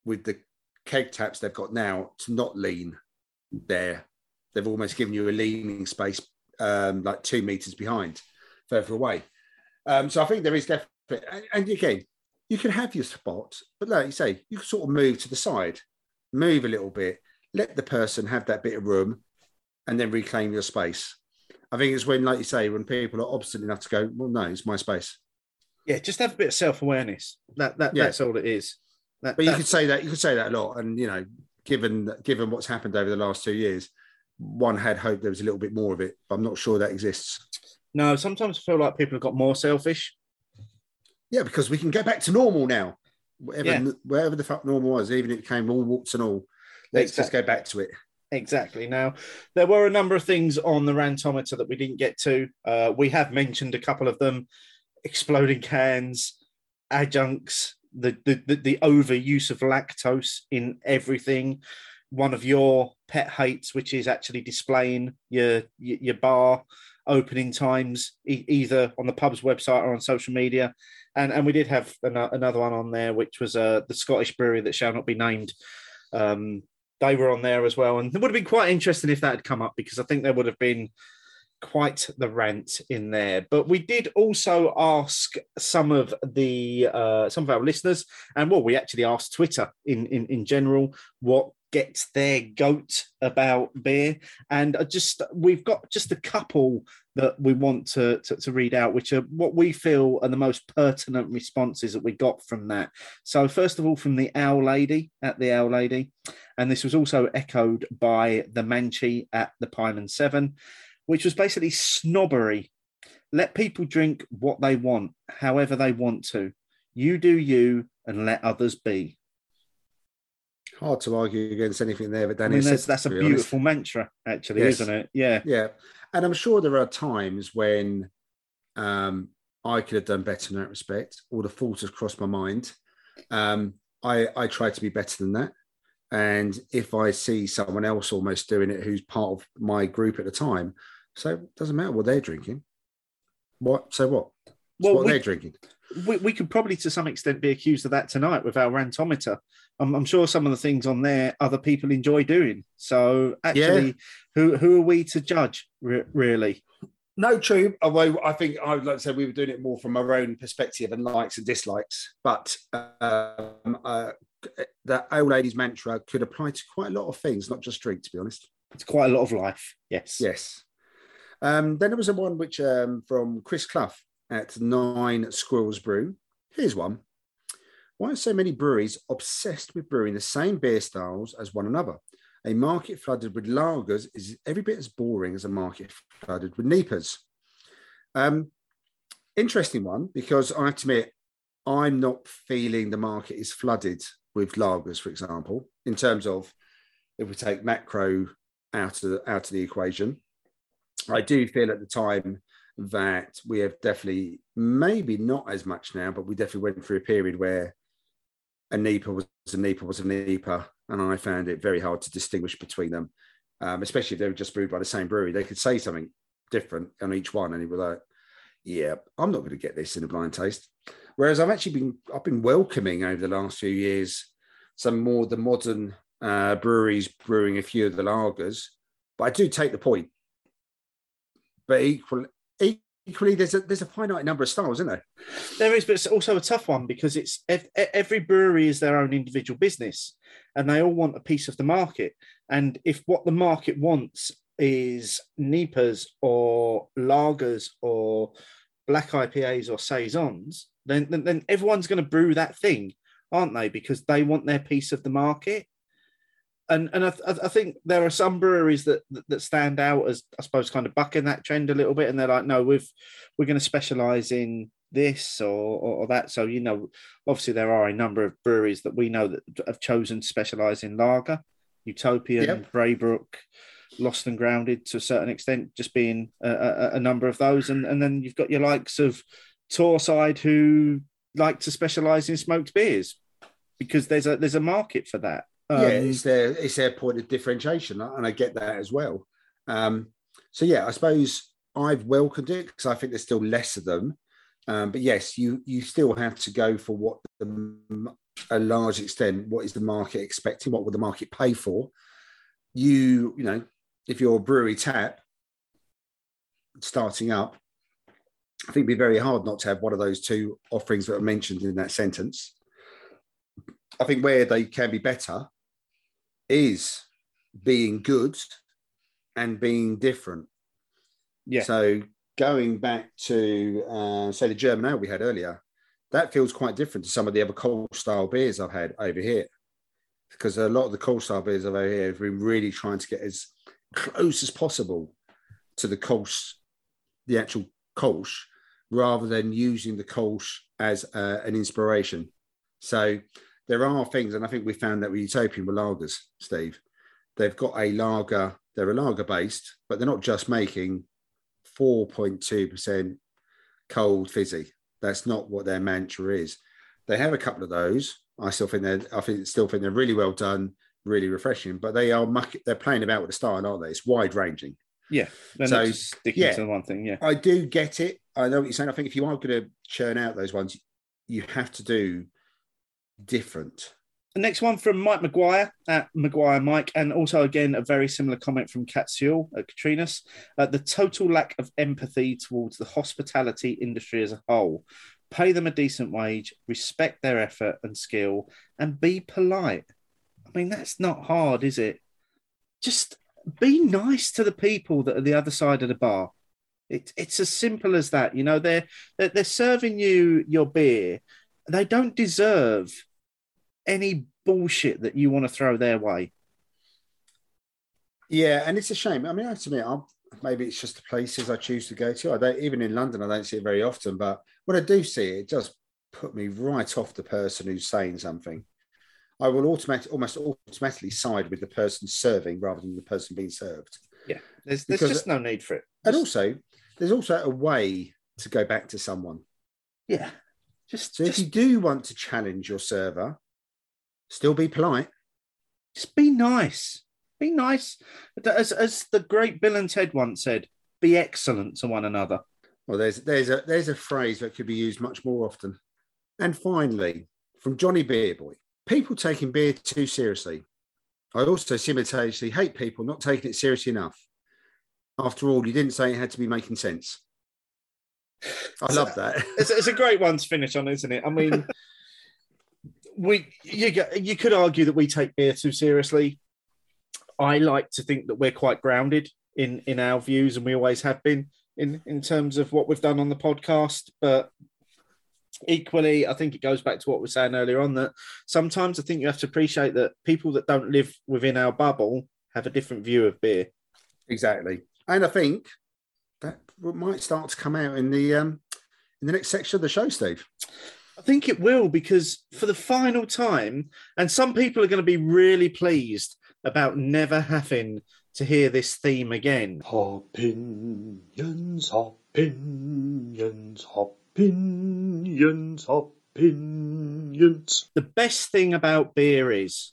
with the keg taps they've got now to not lean there. They've almost given you a leaning space like 2 meters behind, further away. So I think there is definitely... And again... You can have your spot, but like you say, you can sort of move to the side, move a little bit, let the person have that bit of room and then reclaim your space. I think it's when, like you say, when people are obstinate enough to go, well, no, it's my space. Yeah, just have a bit of self-awareness. That's all it is. You could say that a lot. And, you know, given what's happened over the last 2 years, one had hoped there was a little bit more of it, but I'm not sure that exists. No, sometimes I feel like people have got more selfish. Yeah, because we can go back to normal now. Wherever the fuck normal was, even if it came all walks and all, let's just go back to it. Exactly. Now, there were a number of things on the rantometer that we didn't get to. We have mentioned a couple of them. Exploding cans, adjuncts, the overuse of lactose in everything. One of your pet hates, which is actually displaying your bar opening times, either on the pub's website or on social media. And we did have another one on there, which was the Scottish brewery that shall not be named. They were on there as well. And it would have been quite interesting if that had come up, because I think there would have been quite the rant in there. But we did also ask some of our listeners, and well, we actually asked Twitter in general, what gets their goat about beer. And we've got just a couple that we want to read out, which are what we feel are the most pertinent responses that we got from that. So first of all, from the Owl Lady at the Owl Lady, and this was also echoed by the Manchi at the Pine and Seven, which was basically snobbery. Let people drink what they want, however they want to. You do you and let others be. Hard to argue against anything there, but Danny, I mean, that's a beautiful mantra, actually, yes. Isn't it? Yeah. Yeah. And I'm sure there are times when I could have done better in that respect, or the thought has crossed my mind. I try to be better than that. And if I see someone else almost doing it who's part of my group at the time, so it doesn't matter what they're drinking. They're drinking. We could probably, to some extent, be accused of that tonight with our rantometer. I'm sure some of the things on there other people enjoy doing. So actually, who are we to judge, really? No, true. Although I think I would like to say we were doing it more from our own perspective and likes and dislikes. But the old lady's mantra could apply to quite a lot of things, not just drink, to be honest. It's quite a lot of life. Yes. Then there was a one which from Chris Clough at Nine Squirrels Brew. Here's one. Why are so many breweries obsessed with brewing the same beer styles as one another? A market flooded with lagers is every bit as boring as a market flooded with neepers. Interesting one, because I have to admit, I'm not feeling the market is flooded with lagers, for example, in terms of if we take macro out of the equation. I do feel at the time that we have definitely, maybe not as much now, but we definitely went through a period where a NEPA was a NEPA was a NEPA, and I found it very hard to distinguish between them, especially if they were just brewed by the same brewery. They could say something different on each one, and it was like, yeah, I'm not going to get this in a blind taste. Whereas I've been welcoming over the last few years some more the modern breweries brewing a few of the lagers, but I do take the point. But equally, there's a finite number of styles, isn't there? There is, but it's also a tough one because it's every brewery is their own individual business, and they all want a piece of the market. And if what the market wants is NEPAs or lagers or black IPAs or saisons, then everyone's going to brew that thing, aren't they? Because they want their piece of the market. And I think there are some breweries that stand out as, I suppose, kind of bucking that trend a little bit, and they're like, no, we're going to specialise in this or that. So, you know, obviously there are a number of breweries that we know that have chosen to specialise in lager, Utopian, yep, Braybrook, Lost and Grounded to a certain extent, just being a number of those. And then you've got your likes of Torside who like to specialise in smoked beers because there's a market for that. Yeah, it's their point of differentiation, and I get that as well. So yeah, I suppose I've welcomed it because I think there's still less of them. But yes, you still have to go for what, a large extent, what is the market expecting? What will the market pay for? You know, if you're a brewery tap starting up, I think it'd be very hard not to have one of those two offerings that are mentioned in that sentence. I think where they can be better is being good and being different. Yeah. So going back to, say, the German ale we had earlier, that feels quite different to some of the other Kolsch-style beers I've had over here, because a lot of the Kolsch-style beers over here have been really trying to get as close as possible to the Kolsch, the actual Kolsch, rather than using the Kolsch as an inspiration. So there are things, and I think we found that with Utopian with lagers, Steve, they've got a lager, they're a lager based, but they're not just making 4.2% cold fizzy. That's not what their mantra is. They have a couple of those. I still think they're really well done, really refreshing, but they are they're playing about with the style, aren't they? It's wide ranging. Yeah. So sticking to the one thing. Yeah. I do get it. I know what you're saying. I think if you are going to churn out those ones, you have to do different. The next one from Mike Maguire at Maguire Mike, and also again a very similar comment from Katsiul at Katrinas. The total lack of empathy towards the hospitality industry as a whole. Pay them a decent wage, respect their effort and skill, and be polite. I mean, that's not hard, is it? Just be nice to the people that are the other side of the bar. It's as simple as that. You know, they're serving you your beer. They don't deserve any bullshit that you want to throw their way. Yeah, and it's a shame. I mean, I have to admit, maybe it's just the places I choose to go to. I don't, even in London, I don't see it very often. But when I do see it, it does put me right off the person who's saying something. I will almost automatically side with the person serving rather than the person being served. Yeah, there's just no need for it. And also, there's also a way to go back to someone. Yeah. So if you do want to challenge your server, still be polite. Just be nice. Be nice. As the great Bill and Ted once said, be excellent to one another. Well, there's a phrase that could be used much more often. And finally, from Johnny Beerboy, people taking beer too seriously. I also simultaneously hate people not taking it seriously enough. After all, you didn't say it had to be making sense. I love that. It's a great one to finish on, isn't it? I mean, you could argue that we take beer too seriously. I like to think that we're quite grounded in our views, and we always have been in terms of what we've done on the podcast. But equally, I think it goes back to what we were saying earlier on, that sometimes I think you have to appreciate that people that don't live within our bubble have a different view of beer. Exactly. And I think that might start to come out in the next section of the show, Steve. I think it will, because for the final time, and some people are going to be really pleased about never having to hear this theme again. Opinions, opinions, opinions, opinions. The best thing about beer is...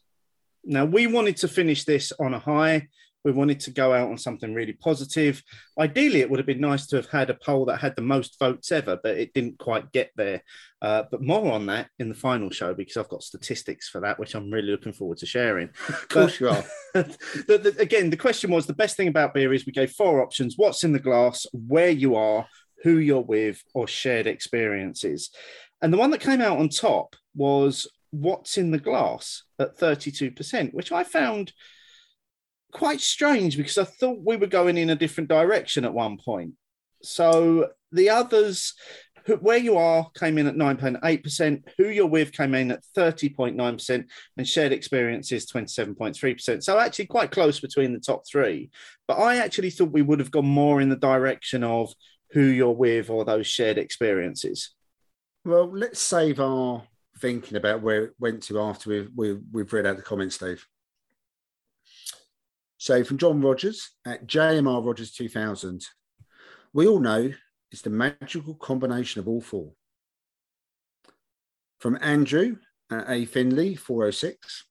Now, we wanted to finish this on a high. We wanted to go out on something really positive. Ideally, it would have been nice to have had a poll that had the most votes ever, but it didn't quite get there. But more on that in the final show, because I've got statistics for that, which I'm really looking forward to sharing. Of course you are. Again, the question was, the best thing about beer is, we gave four options: what's in the glass, where you are, who you're with, or shared experiences. And the one that came out on top was what's in the glass at 32%, which I found quite strange, because I thought we were going in a different direction at one point. So the others, where you are came in at 9.8%, who you're with came in at 30.9%, and shared experiences 27.3%. So actually quite close between the top three. But I actually thought we would have gone more in the direction of who you're with or those shared experiences. Well, let's save our thinking about where it went to after we've read out the comments, Steve. So from John Rogers at JMR Rogers 2000, we all know it's the magical combination of all four. From Andrew at A Finley 406,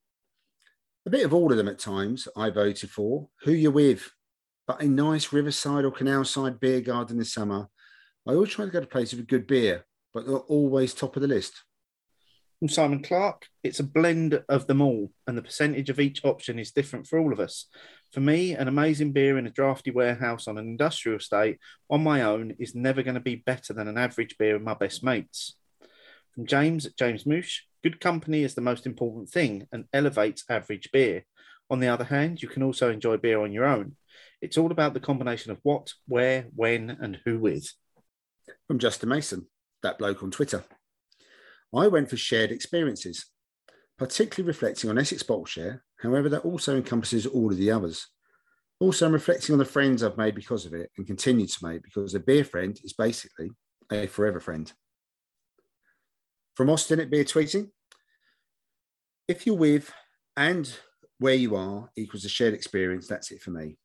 a bit of all of them at times. I voted for who you're with, but a nice riverside or canalside beer garden this summer. I always try to go to places with good beer, but they're always top of the list. From Simon Clark, it's a blend of them all, and the percentage of each option is different for all of us. For me, an amazing beer in a drafty warehouse on an industrial estate on my own is never going to be better than an average beer with my best mates. From James at James Moosh, good company is the most important thing and elevates average beer. On the other hand, you can also enjoy beer on your own. It's all about the combination of what, where, when, and who with. From Justin Mason, that bloke on Twitter. I went for shared experiences, particularly reflecting on Essex Bottle Share. However, that also encompasses all of the others. Also, I'm reflecting on the friends I've made because of it, and continue to make, because a beer friend is basically a forever friend. From Austin at Beer Tweeting, if you're with and where you are equals a shared experience, that's it for me.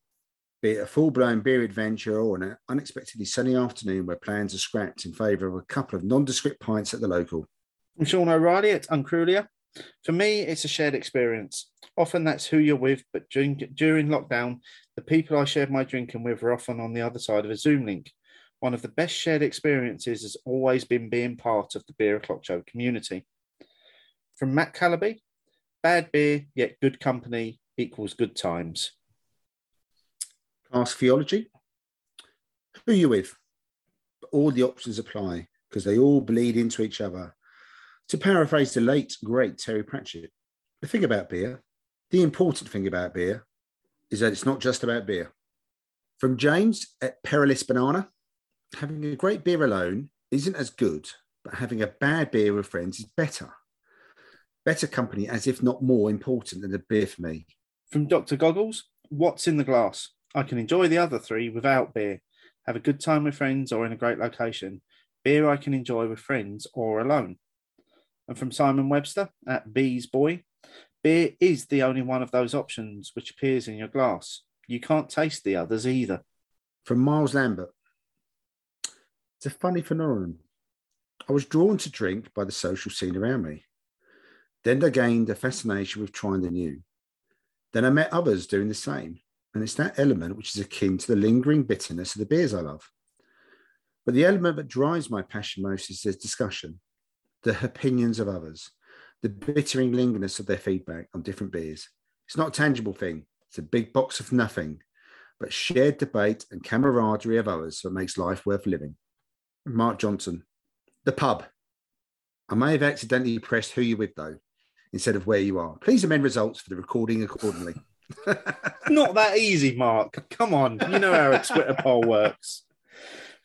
Be it a full-blown beer adventure or an unexpectedly sunny afternoon where plans are scrapped in favour of a couple of nondescript pints at the local. From Sean O'Reilly at Uncrulia. For me, it's a shared experience. Often that's who you're with, but during lockdown, the people I shared my drinking with were often on the other side of a Zoom link. One of the best shared experiences has always been being part of the Beer O'Clock Show community. From Matt Callaby, bad beer, yet good company equals good times. Cask Theology, who you with? All the options apply because they all bleed into each other. To paraphrase the late, great Terry Pratchett, the thing about beer, the important thing about beer, is that it's not just about beer. From James at Perilous Banana, having a great beer alone isn't as good, but having a bad beer with friends is better. Better company, as if not more important than the beer for me. From Dr. Goggles, what's in the glass? I can enjoy the other three without beer. Have a good time with friends or in a great location. Beer I can enjoy with friends or alone. And from Simon Webster at Bee's Boy, beer is the only one of those options which appears in your glass. You can't taste the others either. From Miles Lambert, it's a funny phenomenon. I was drawn to drink by the social scene around me. Then I gained a fascination with trying the new. Then I met others doing the same. And it's that element which is akin to the lingering bitterness of the beers I love. But the element that drives my passion most is the discussion, the opinions of others, the bittering lingerness of their feedback on different beers. It's not a tangible thing. It's a big box of nothing, but shared debate and camaraderie of others that makes life worth living. Mark Johnson, the pub. I may have accidentally pressed who you're with, though, instead of where you are. Please amend results for the recording accordingly. Not that easy, Mark. Come on. You know how a Twitter poll works.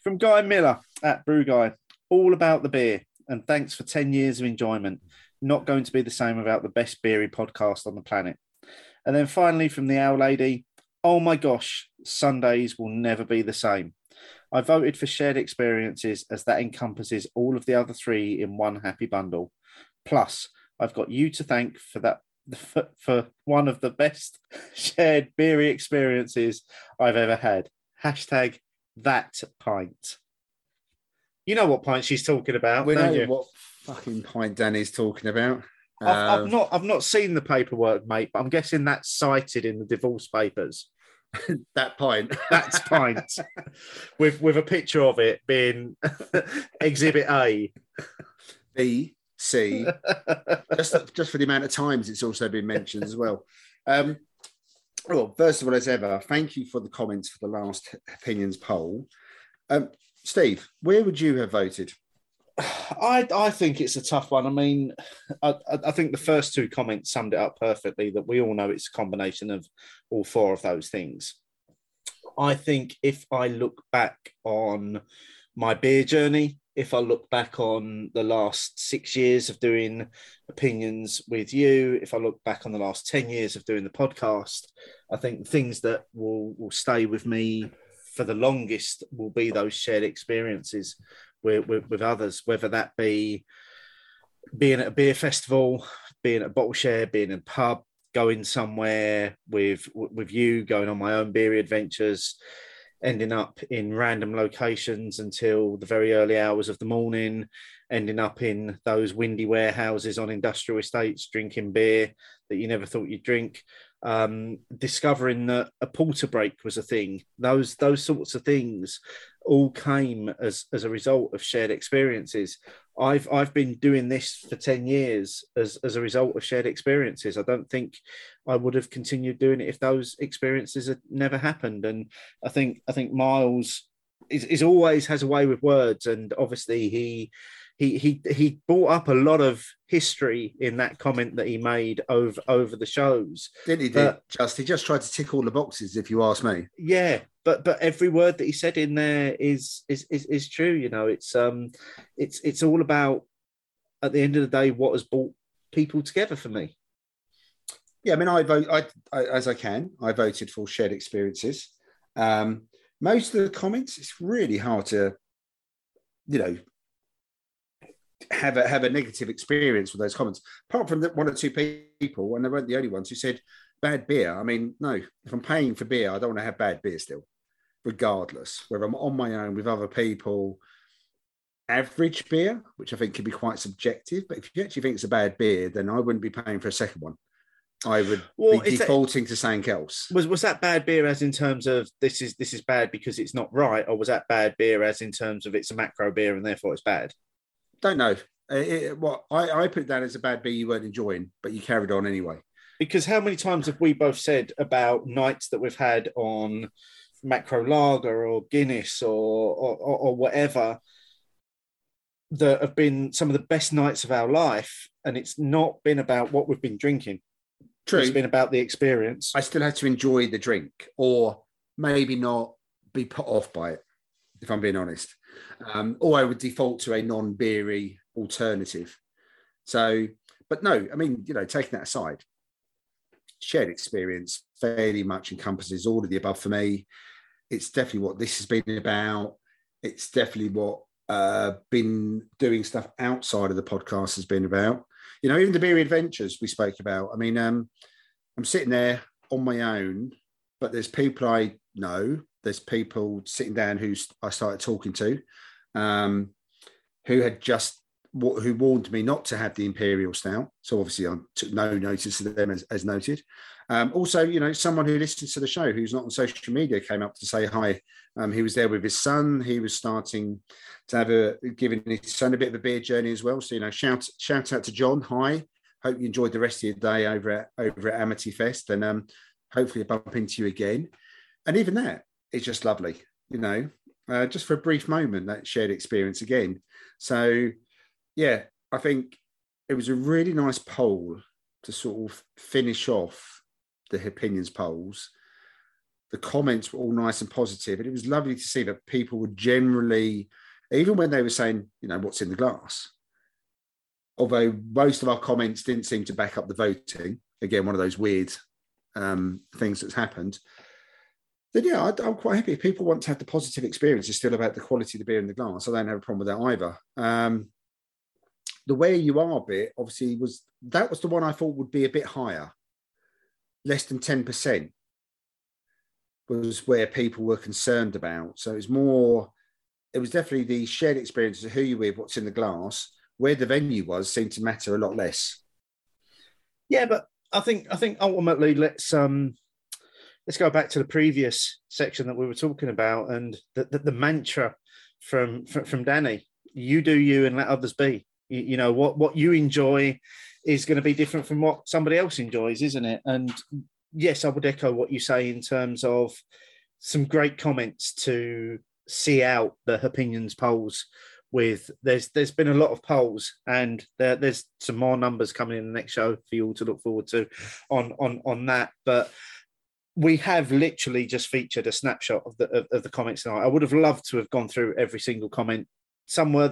From Guy Miller at Brew Guy. All about the beer. And thanks for 10 years of enjoyment. Not going to be the same without the best beery podcast on the planet. And then finally from the Owl Lady. Oh my gosh, Sundays will never be the same. I voted for shared experiences as that encompasses all of the other three in one happy bundle. Plus, I've got you to thank for that, for one of the best shared beery experiences I've ever had. # that pint. You know what pint she's talking about. We know what fucking pint Danny's talking about. I've not seen the paperwork, mate, but I'm guessing that's cited in the divorce papers. That pint. That's pint. with a picture of it being Exhibit A. B, C. just for the amount of times it's also been mentioned as well. Well, first of all, as ever, thank you for the comments for the last opinions poll. Steve, where would you have voted? I think it's a tough one. I mean, I think the first two comments summed it up perfectly, that we all know it's a combination of all four of those things. I think if I look back on my beer journey, if I look back on the last 6 years of doing opinions with you, if I look back on the last 10 years of doing the podcast, I think things that will stay with me for the longest will be those shared experiences with others, whether that be being at a beer festival, being at a bottle share, being in a pub, going somewhere with you, going on my own beery adventures, ending up in random locations until the very early hours of the morning, ending up in those windy warehouses on industrial estates, drinking beer that you never thought you'd drink, discovering that a porter break was a thing. Those sorts of things all came as a result of shared experiences. I've been doing this for 10 years as a result of shared experiences. I don't think I would have continued doing it if those experiences had never happened. And I think Miles is always has a way with words, and obviously he brought up a lot of history in that comment that he made over the shows. Didn't he? He just tried to tick all the boxes, if you ask me. Yeah, but every word that he said in there is true. You know, it's all about, at the end of the day, what has brought people together for me. Yeah, I mean, I voted for shared experiences. Most of the comments, it's really hard to, you know, have a negative experience with those comments, apart from one or two people, and they weren't the only ones, who said bad beer. I mean, no, if I'm paying for beer, I don't want to have bad beer still, regardless, whether I'm on my own with other people. Average beer, which I think can be quite subjective, but if you actually think it's a bad beer, then I wouldn't be paying for a second one. I would be defaulting to something else. Was that bad beer as in terms of this is bad because it's not right, or was that bad beer as in terms of it's a macro beer and therefore it's bad? Don't know. I put it down as a bad beer you weren't enjoying, but you carried on anyway. Because how many times have we both said about nights that we've had on macro lager or Guinness or whatever that have been some of the best nights of our life, and it's not been about what we've been drinking. True. It's been about the experience. I still had to enjoy the drink, or maybe not be put off by it, if I'm being honest. Or I would default to a non-beery alternative. So, but no, I mean, you know, taking that aside, shared experience fairly much encompasses all of the above for me. It's definitely what this has been about. It's definitely what been doing stuff outside of the podcast has been about. You know, even the beery adventures we spoke about. I mean, I'm sitting there on my own, but there's people I know. There's people sitting down who I started talking to, who warned me not to have the Imperial Stout. So obviously I took no notice of them, as noted. Also, you know, someone who listens to the show who's not on social media came up to say hi. He was there with his son. He was starting to have giving his son a bit of a beer journey as well. So, you know, shout out to John. Hi. Hope you enjoyed the rest of your day over at Amity Fest, and hopefully I bump into you again. And even that, it's just lovely, you know, just for a brief moment, that shared experience again. So, yeah, I think it was a really nice poll to sort of finish off the opinions polls, the comments were all nice and positive. And it was lovely to see that people were generally, even when they were saying, you know, what's in the glass, although most of our comments didn't seem to back up the voting. Again, one of those weird things that's happened. Then, yeah, I'm quite happy. If people want to have the positive experience, it's still about the quality of the beer in the glass. I don't have a problem with that either. The where you are bit, obviously, was the one I thought would be a bit higher. Less than 10% was where people were concerned about. So it's more, it was definitely the shared experience of who you're with, what's in the glass, where the venue was seemed to matter a lot less. Yeah, but I think ultimately let's go back to the previous section that we were talking about and the mantra from Danny. You do you and let others be. You know, what you enjoy is going to be different from what somebody else enjoys, isn't it? And yes, I would echo what you say in terms of some great comments to see out the opinions polls with. There's been a lot of polls, and there's some more numbers coming in the next show for you all to look forward to on that. But we have literally just featured a snapshot of the comments tonight. I would have loved to have gone through every single comment. Some were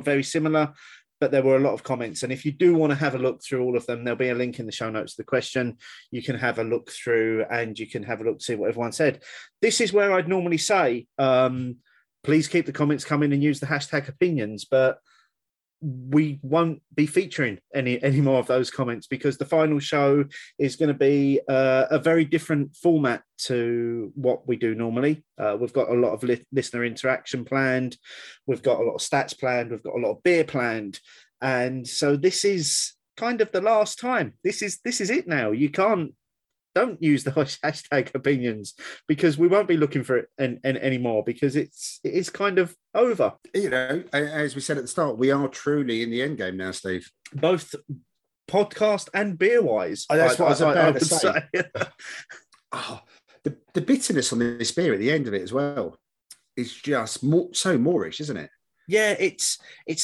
very similar, but there were a lot of comments. And if you do want to have a look through all of them, there'll be a link in the show notes to the question. You can have a look through and you can have a look to see what everyone said. This is where I'd normally say, please keep the comments coming and use the hashtag opinions, but we won't be featuring any more of those comments because the final show is going to be a very different format to what we do normally. We've got a lot of listener interaction planned. We've got a lot of stats planned. We've got a lot of beer planned. And so this is kind of the last time. This is it now. You can't, don't use the hashtag opinions because we won't be looking for it and anymore because it's kind of over. You know, as we said at the start, we are truly in the end game now, Steve. Both podcast and beer-wise. Oh, that's what I was about to say. Oh, the bitterness on this beer at the end of it as well is just so moorish, isn't it? Yeah, it's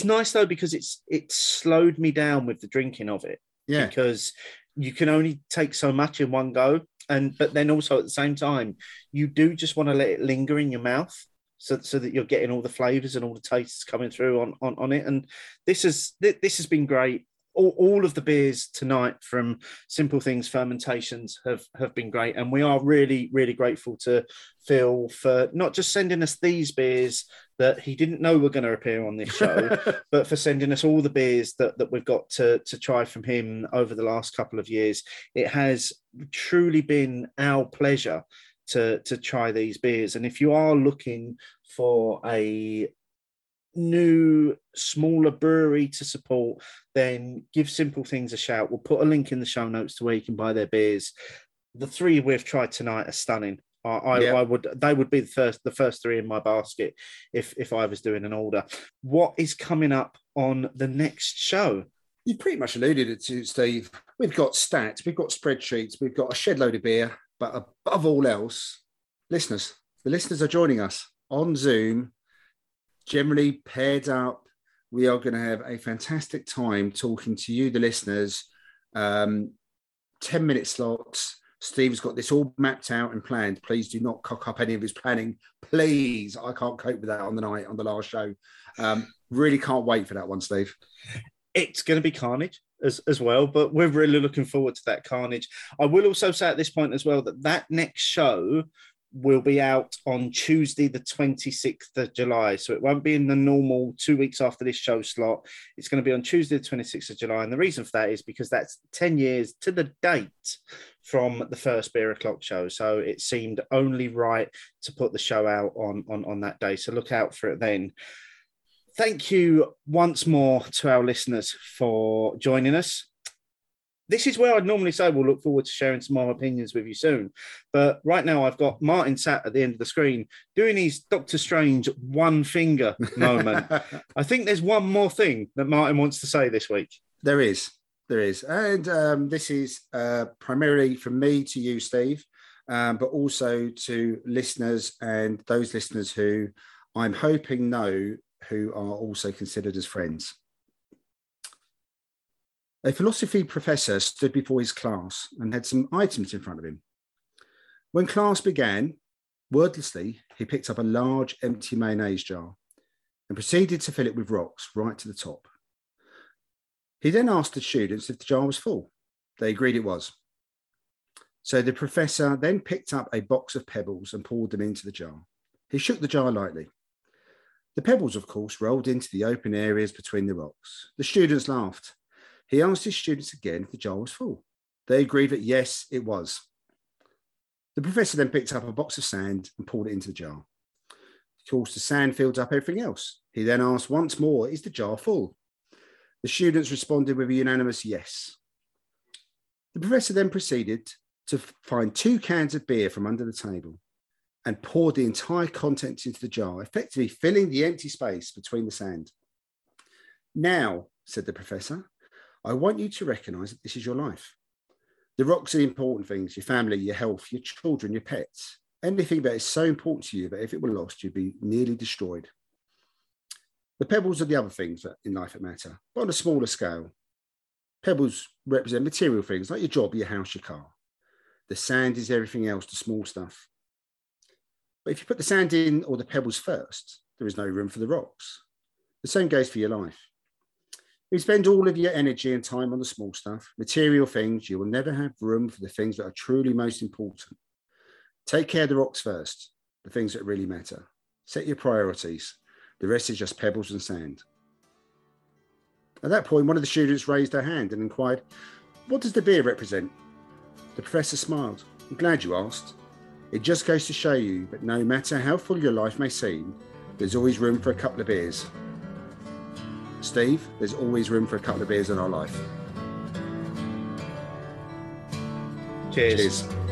nice though because it slowed me down with the drinking of it. Yeah. Because you can only take so much in one go. But then also at the same time, you do just want to let it linger in your mouth so that you're getting all the flavours and all the tastes coming through on it. And this has been great. All of the beers tonight from Simple Things Fermentations have been great. And we are really, really grateful to Phil for not just sending us these beers that he didn't know were going to appear on this show, but for sending us all the beers that we've got to try from him over the last couple of years. It has truly been our pleasure to try these beers. And if you are looking for a new smaller brewery to support, then give Simple Things a shout. We'll put a link in the show notes to where you can buy their beers. The three we've tried tonight are stunning. They would be the first three in my basket if I was doing an order. What is coming up on the next show? You pretty much alluded it to, Steve. We've got stats, we've got spreadsheets, we've got a shed load of beer, but above all else, listeners. The listeners are joining us on Zoom. Generally paired up, we are going to have a fantastic time talking to you, the listeners. 10-minute slots. Steve's got this all mapped out and planned. Please do not cock up any of his planning. Please, I can't cope with that on the last show. Really can't wait for that one, Steve. It's going to be carnage as well, but we're really looking forward to that carnage. I will also say at this point as well that next show will be out on Tuesday, the 26th of July. So it won't be in the normal 2 weeks after this show slot. It's going to be on Tuesday, the 26th of July. And the reason for that is because that's 10 years to the date from the first Beer O'Clock show. So it seemed only right to put the show out on that day. So look out for it then. Thank you once more to our listeners for joining us. This is where I'd normally say we'll look forward to sharing some more opinions with you soon. But right now I've got Martin sat at the end of the screen doing his Doctor Strange one finger moment. I think there's one more thing that Martin wants to say this week. There is. And this is primarily from me to you, Steve, but also to listeners and those listeners who I'm hoping know who are also considered as friends. A philosophy professor stood before his class and had some items in front of him. When class began, wordlessly, he picked up a large empty mayonnaise jar and proceeded to fill it with rocks right to the top. He then asked the students if the jar was full. They agreed it was. So the professor then picked up a box of pebbles and poured them into the jar. He shook the jar lightly. The pebbles, of course, rolled into the open areas between the rocks. The students laughed. He asked his students again if the jar was full. They agreed that yes, it was. The professor then picked up a box of sand and poured it into the jar. Of course, the sand filled up everything else. He then asked once more, is the jar full? The students responded with a unanimous yes. The professor then proceeded to find two cans of beer from under the table and poured the entire contents into the jar, effectively filling the empty space between the sand. Now, said the professor, I want you to recognise that this is your life. The rocks are the important things, your family, your health, your children, your pets, anything that is so important to you that if it were lost, you'd be nearly destroyed. The pebbles are the other things that in life that matter, but on a smaller scale. Pebbles represent material things like your job, your house, your car. The sand is everything else, the small stuff. But if you put the sand in or the pebbles first, there is no room for the rocks. The same goes for your life. If you spend all of your energy and time on the small stuff, material things, you will never have room for the things that are truly most important. Take care of the rocks first, the things that really matter. Set your priorities. The rest is just pebbles and sand. At that point, one of the students raised her hand and inquired, what does the beer represent? The professor smiled. I'm glad you asked. It just goes to show you that no matter how full your life may seem, there's always room for a couple of beers. Steve, there's always room for a couple of beers in our life. Cheers. Cheers.